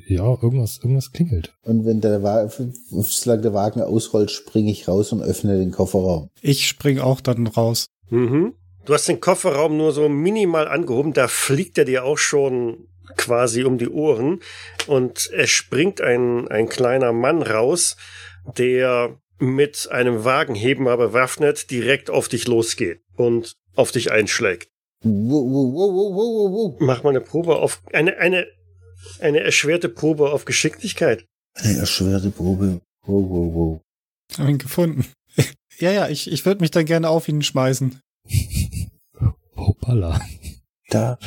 Ja, irgendwas, irgendwas klingelt. Und wenn der Wagen, solange der Wagen ausrollt, springe ich raus und öffne den Kofferraum. Ich springe auch dann raus. Mhm. Du hast den Kofferraum nur so minimal angehoben, da fliegt er dir auch schon quasi um die Ohren und es springt ein, ein kleiner Mann raus, der mit einem Wagenheber bewaffnet direkt auf dich losgeht und auf dich einschlägt. Wo, wo, wo, wo, wo, wo. Mach mal eine Probe auf, eine, eine, eine erschwerte Probe auf Geschicklichkeit. Eine erschwerte Probe. Wo, wo, wo. Hab ihn gefunden. Ja, ja, ich, ich würde mich dann gerne auf ihn schmeißen. Hoppala. Da.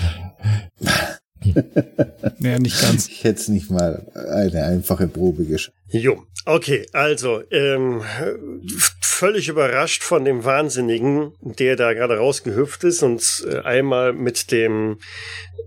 Naja, nicht ganz. Ich hätte nicht mal eine einfache Probe geschafft. Jo, okay, also ähm, völlig überrascht von dem Wahnsinnigen, der da gerade rausgehüpft ist und äh, einmal mit dem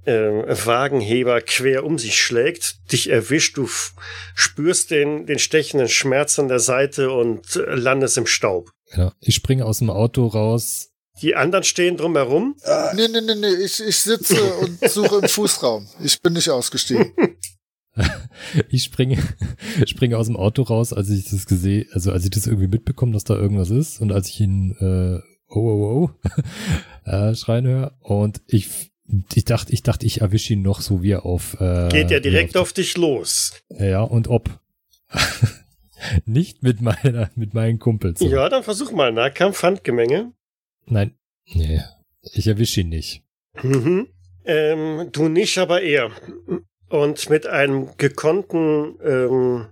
äh, Wagenheber quer um sich schlägt, dich erwischt, du f- spürst den, den stechenden Schmerz an der Seite und äh, landest im Staub. Ja, ich springe aus dem Auto raus. Die anderen stehen drumherum? Ah. Nee, nee, nee, nee, ich, ich sitze und suche im Fußraum. Ich bin nicht ausgestiegen. Ich springe, springe aus dem Auto raus, als ich das gesehen, also als ich das irgendwie mitbekomme, dass da irgendwas ist und als ich ihn äh, oh, oh, oh äh, schreien höre und ich, ich dachte, ich dachte, ich erwische ihn noch so wie er auf... Äh, Geht ja direkt auf, auf dich los. Ja, und ob... Nicht mit meiner, mit meinen Kumpels. So. Ja, dann versuch mal, Nahkampf, Handgemenge. Nein, nee, ich erwische ihn nicht. Mhm. Ähm, du nicht, aber er. Und mit einem gekonnten ähm,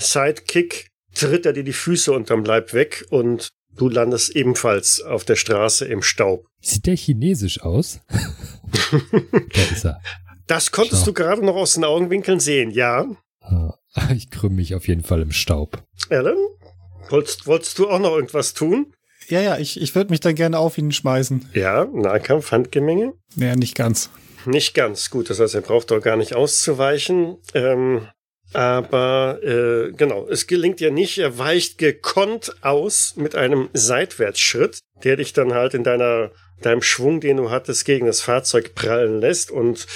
Sidekick tritt er dir die Füße unterm Leib weg und du landest ebenfalls auf der Straße im Staub. Sieht der chinesisch aus? Da ist er. Das konntest Schau. du gerade noch aus den Augenwinkeln sehen, ja. Ich krümme mich auf jeden Fall im Staub. Alan, wolltest, wolltest du auch noch irgendwas tun? Ja, ja, ich, ich würde mich dann gerne auf ihn schmeißen. Ja, Nahkampf, Handgemenge? Naja, nicht ganz. Nicht ganz, gut. Das heißt, er braucht doch gar nicht auszuweichen. Ähm, aber äh, genau, es gelingt ja nicht. Er weicht gekonnt aus mit einem Seitwärtsschritt, der dich dann halt in deiner... deinem Schwung, den du hattest, gegen das Fahrzeug prallen lässt, und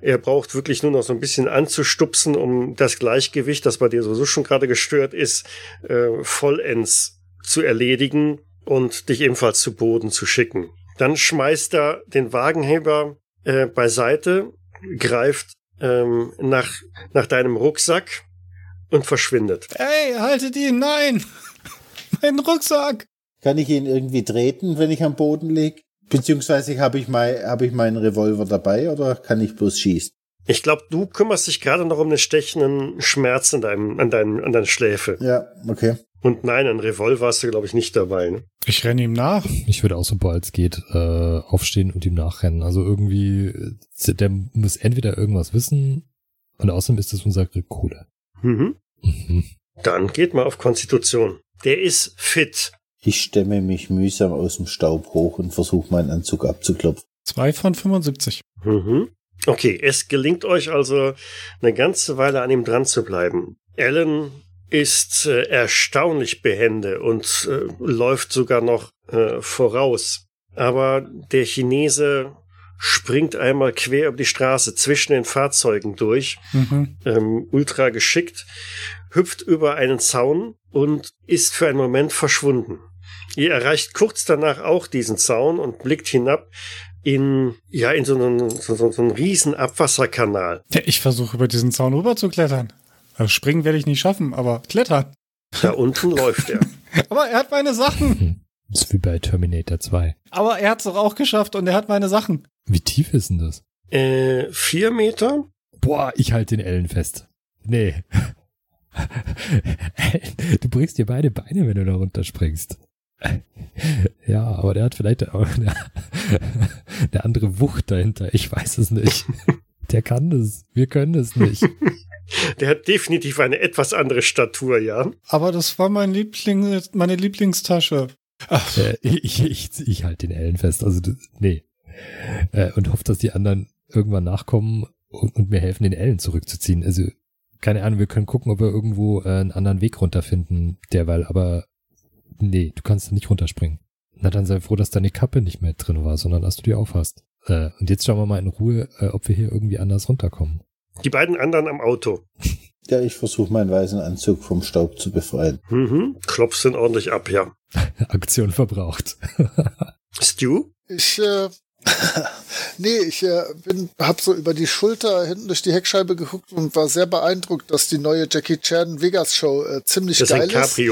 er braucht wirklich nur noch so ein bisschen anzustupsen, um das Gleichgewicht, das bei dir sowieso schon gerade gestört ist, äh, vollends zu erledigen und dich ebenfalls zu Boden zu schicken. Dann schmeißt er den Wagenheber äh, beiseite, greift ähm, nach, nach deinem Rucksack und verschwindet. Ey, haltet ihn, nein! Mein Rucksack! Kann ich ihn irgendwie treten, wenn ich am Boden lieg? Beziehungsweise habe ich, mein, hab ich meinen Revolver dabei oder kann ich bloß schießen? Ich glaube, du kümmerst dich gerade noch um den stechenden Schmerz in deinem, an, deinem, an deinen Schläfe. Ja, okay. Und nein, einen Revolver hast du, glaube ich, nicht dabei. Ne? Ich renne ihm nach. Ich würde auch, sobald es geht, äh, aufstehen und ihm nachrennen. Also irgendwie, der muss entweder irgendwas wissen und außerdem ist das unsere Kohle. Mhm. Mhm. Dann geht mal auf Konstitution. Der ist fit. Ich stemme mich mühsam aus dem Staub hoch und versuche, meinen Anzug abzuklopfen. zwei von fünfundsiebzig. Mhm. Okay, es gelingt euch also, eine ganze Weile an ihm dran zu bleiben. Alan ist äh, erstaunlich behende und äh, läuft sogar noch äh, voraus. Aber der Chinese springt einmal quer über die Straße zwischen den Fahrzeugen durch, mhm. ähm, ultra geschickt, hüpft über einen Zaun und ist für einen Moment verschwunden. Ihr erreicht kurz danach auch diesen Zaun und blickt hinab in, ja, in so einen, so, so einen riesen Abwasserkanal. Ja, ich versuche, über diesen Zaun rüber zu klettern. Also springen werde ich nicht schaffen, aber klettern. Da unten läuft er. Aber er hat meine Sachen. Das ist wie bei Terminator zwei. Aber er hat es doch auch geschafft und er hat meine Sachen. Wie tief ist denn das? Äh, vier Meter? Boah, ich halte den Ellen fest. Nee. Du brichst dir beide Beine, wenn du da runterspringst. Ja, aber der hat vielleicht auch eine, eine andere Wucht dahinter. Ich weiß es nicht. Der kann das. Wir können es nicht. Der hat definitiv eine etwas andere Statur, ja. Aber das war mein Liebling, meine Lieblingstasche. Äh, ich ich, ich halte den Ellen fest. Also, das, nee. Äh, und hoffe, dass die anderen irgendwann nachkommen und, und mir helfen, den Ellen zurückzuziehen. Also, keine Ahnung, wir können gucken, ob wir irgendwo äh, einen anderen Weg runterfinden, derweil, aber nee, du kannst nicht runterspringen. Na, dann sei froh, dass deine Kappe nicht mehr drin war, sondern dass du die aufhast. Äh, und jetzt schauen wir mal in Ruhe, äh, ob wir hier irgendwie anders runterkommen. Die beiden anderen am Auto. Ja, ich versuche, meinen weißen Anzug vom Staub zu befreien. Mhm, klopfst ihn ordentlich ab, ja. Aktion verbraucht. Stu? Ich, äh... Nee, ich äh, bin, hab so über die Schulter hinten durch die Heckscheibe geguckt und war sehr beeindruckt, dass die neue Jackie Chan Vegas Show äh, ziemlich das geil ist. Das ist ein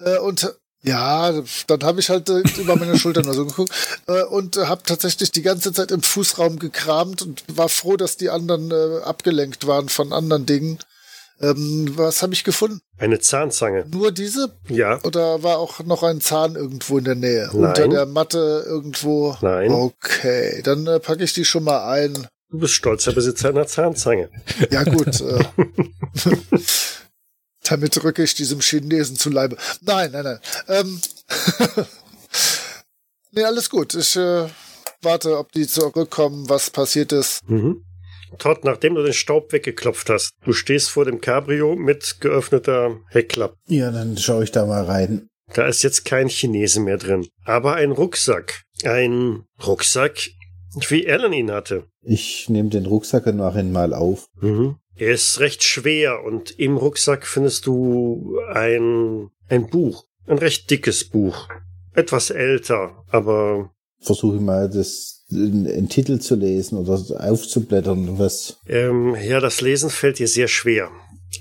Cabrio. Äh, und ja, dann habe ich halt äh, über meine Schulter nur so geguckt äh, und äh, habe tatsächlich die ganze Zeit im Fußraum gekramt und war froh, dass die anderen äh, abgelenkt waren von anderen Dingen. Ähm, was habe ich gefunden? Eine Zahnzange. Nur diese? Ja. Oder war auch noch ein Zahn irgendwo in der Nähe? Nein. Unter der Matte irgendwo? Nein. Okay, dann äh, packe ich die schon mal ein. Du bist stolzer Besitzer einer Zahnzange. Ja gut. Äh, damit rücke ich diesem Chinesen zu Leibe. Nein, nein, nein. Ähm, nee, alles gut. Ich äh, warte, ob die zurückkommen, was passiert ist. Mhm. Todd, nachdem du den Staub weggeklopft hast, du stehst vor dem Cabrio mit geöffneter Heckklappe. Ja, dann schaue ich da mal rein. Da ist jetzt kein Chinese mehr drin, aber ein Rucksack. Ein Rucksack, wie Alan ihn hatte. Ich nehme den Rucksack und mache ihn mal auf. Mhm. Er ist recht schwer und im Rucksack findest du ein, ein Buch, ein recht dickes Buch. Etwas älter, aber... Versuche mal, das... einen Titel zu lesen oder aufzublättern, was? Ähm, ja, das Lesen fällt dir sehr schwer.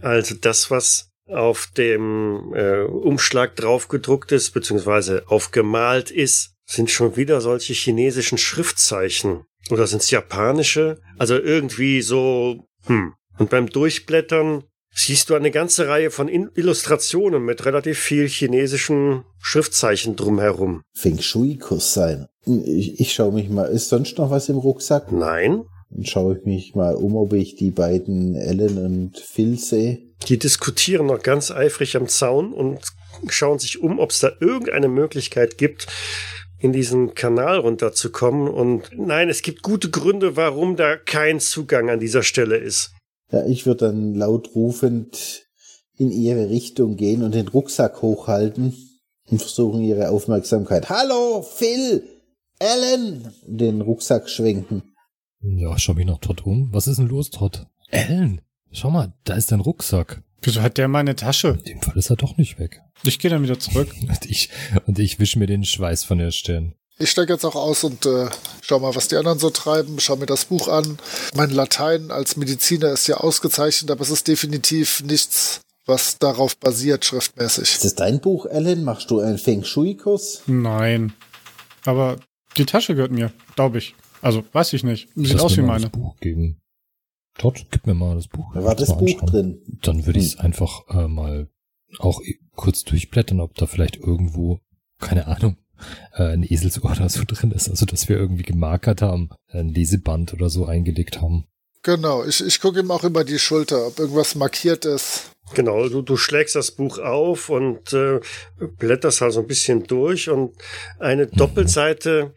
Also das, was auf dem äh, Umschlag drauf gedruckt ist, beziehungsweise aufgemalt ist, sind schon wieder solche chinesischen Schriftzeichen. Oder sind es japanische? Also irgendwie so, hm. Und beim Durchblättern siehst du eine ganze Reihe von In- Illustrationen mit relativ viel chinesischen Schriftzeichen drumherum. Feng Shui-Kurs sein. Ich, ich schaue mich mal, ist sonst noch was im Rucksack? Nein. Dann schaue ich mich mal um, ob ich die beiden Ellen und Phil sehe. Die diskutieren noch ganz eifrig am Zaun und schauen sich um, ob es da irgendeine Möglichkeit gibt, in diesen Kanal runterzukommen. Und nein, es gibt gute Gründe, warum da kein Zugang an dieser Stelle ist. Ja, ich würde dann laut rufend in ihre Richtung gehen und den Rucksack hochhalten und versuchen, ihre Aufmerksamkeit. Hallo, Phil, Alan, den Rucksack schwenken. Ja, schau mich nach Todd um. Was ist denn los, Todd? Alan, schau mal, da ist dein Rucksack. Wieso hat der mal eine Tasche? In dem Fall ist er doch nicht weg. Ich gehe dann wieder zurück. und ich, und ich wische mir den Schweiß von der Stirn. Ich steige jetzt auch aus und äh, schau mal, was die anderen so treiben. Schau mir das Buch an. Mein Latein als Mediziner ist ja ausgezeichnet, aber es ist definitiv nichts, was darauf basiert, schriftmäßig. Ist das dein Buch, Alan? Machst du einen Feng Shui-Kurs? Nein. Aber die Tasche gehört mir, glaube ich. Also, weiß ich nicht. Sieht aus wie meine. Das Buch gegen. Todd, gib mir mal das Buch. Da war das Buch drin. Dann würde ich es einfach äh, mal auch kurz durchblättern, ob da vielleicht irgendwo, keine Ahnung, äh, ein Eselsohr oder so drin ist. Also, dass wir irgendwie gemarkert haben, ein Leseband oder so eingelegt haben. Genau, ich, ich gucke ihm auch immer die Schulter, ob irgendwas markiert ist. Genau, du, du schlägst das Buch auf und äh, blätterst halt so ein bisschen durch und eine Doppelseite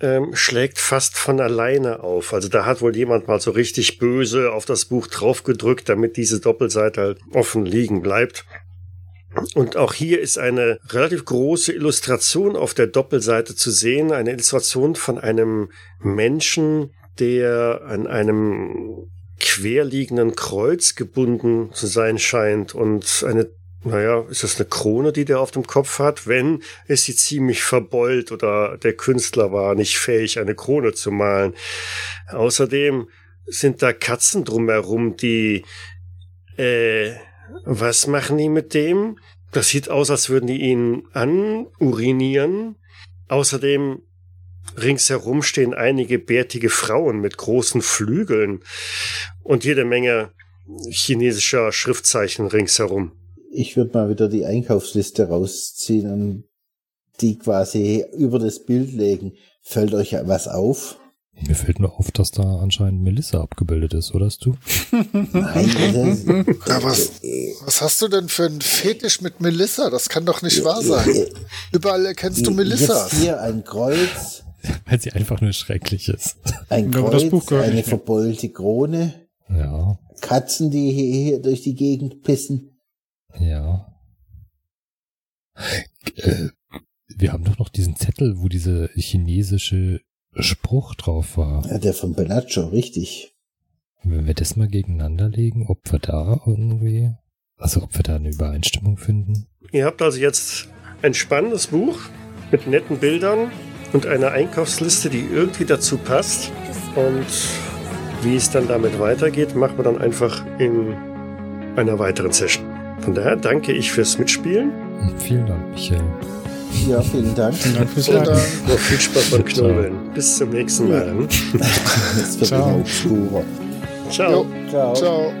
ähm, schlägt fast von alleine auf. Also da hat wohl jemand mal so richtig böse auf das Buch draufgedrückt, damit diese Doppelseite halt offen liegen bleibt. Und auch hier ist eine relativ große Illustration auf der Doppelseite zu sehen, eine Illustration von einem Menschen, der an einem querliegenden Kreuz gebunden zu sein scheint und eine, naja, ist das eine Krone, die der auf dem Kopf hat? Wenn, ist sie ziemlich verbeult oder der Künstler war nicht fähig, eine Krone zu malen. Außerdem sind da Katzen drumherum, die, äh, was machen die mit dem? Das sieht aus, als würden die ihn anurinieren. Außerdem ringsherum stehen einige bärtige Frauen mit großen Flügeln und jede Menge chinesischer Schriftzeichen ringsherum. Ich würde mal wieder die Einkaufsliste rausziehen und die quasi über das Bild legen. Fällt euch was auf? Mir fällt nur auf, dass da anscheinend Melissa abgebildet ist, oder Stu? Nein, das ist, ja, was, was hast du denn für einen Fetisch mit Melissa? Das kann doch nicht ja, wahr sein. Ja, Überall erkennst ja, du Melissa. Jetzt hier ein Kreuz. Weil sie einfach nur schrecklich ist. Ein Kreuz, eine verbeulte Krone. Ja. Katzen, die hier, hier durch die Gegend pissen. Ja. Äh, wir haben doch noch diesen Zettel, wo diese chinesische Spruch drauf war. Ja, der von Bellagio, richtig. Wenn wir das mal gegeneinander legen, ob wir da irgendwie, also ob wir da eine Übereinstimmung finden. Ihr habt also jetzt ein spannendes Buch mit netten Bildern und einer Einkaufsliste, die irgendwie dazu passt. Und wie es dann damit weitergeht, machen wir dann einfach in einer weiteren Session. Von daher danke ich fürs Mitspielen. Und vielen Dank, Michael. Ja, vielen Dank. Vielen Dank fürs Zuhören. Noch viel Spaß beim Knobeln. Bis zum nächsten Mal. Jetzt wird Ciao. Ciao. Ciao. Ciao.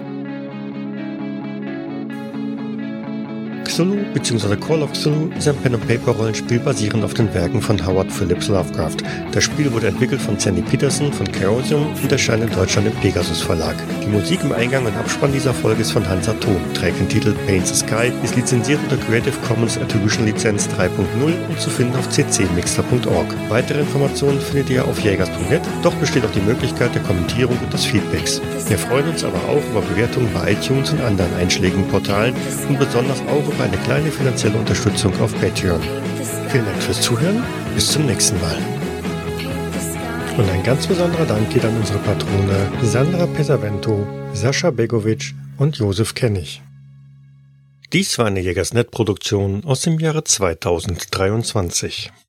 Cthulhu bzw. Call of Cthulhu ist ein Pen-and-Paper-Rollenspiel basierend auf den Werken von Howard Phillips Lovecraft. Das Spiel wurde entwickelt von Sandy Peterson von Chaosium und erscheint in Deutschland im Pegasus Verlag. Die Musik im Eingang und Abspann dieser Folge ist von Hans Atom, trägt den Titel Paints the Sky, ist lizenziert unter Creative Commons Attribution Lizenz drei Punkt null und zu finden auf c c mixler Punkt org. Weitere Informationen findet ihr auf jägers Punkt net, doch besteht auch die Möglichkeit der Kommentierung und des Feedbacks. Wir freuen uns aber auch über Bewertungen bei iTunes und anderen einschlägigen Portalen und besonders auch über eine kleine finanzielle Unterstützung auf Patreon. Vielen Dank fürs Zuhören, bis zum nächsten Mal. Und ein ganz besonderer Dank geht an unsere Patrone Sandra Pesavento, Sascha Begovic und Josef Kennig. Dies war eine Jägersnet-Produktion aus dem Jahre zweitausenddreiundzwanzig.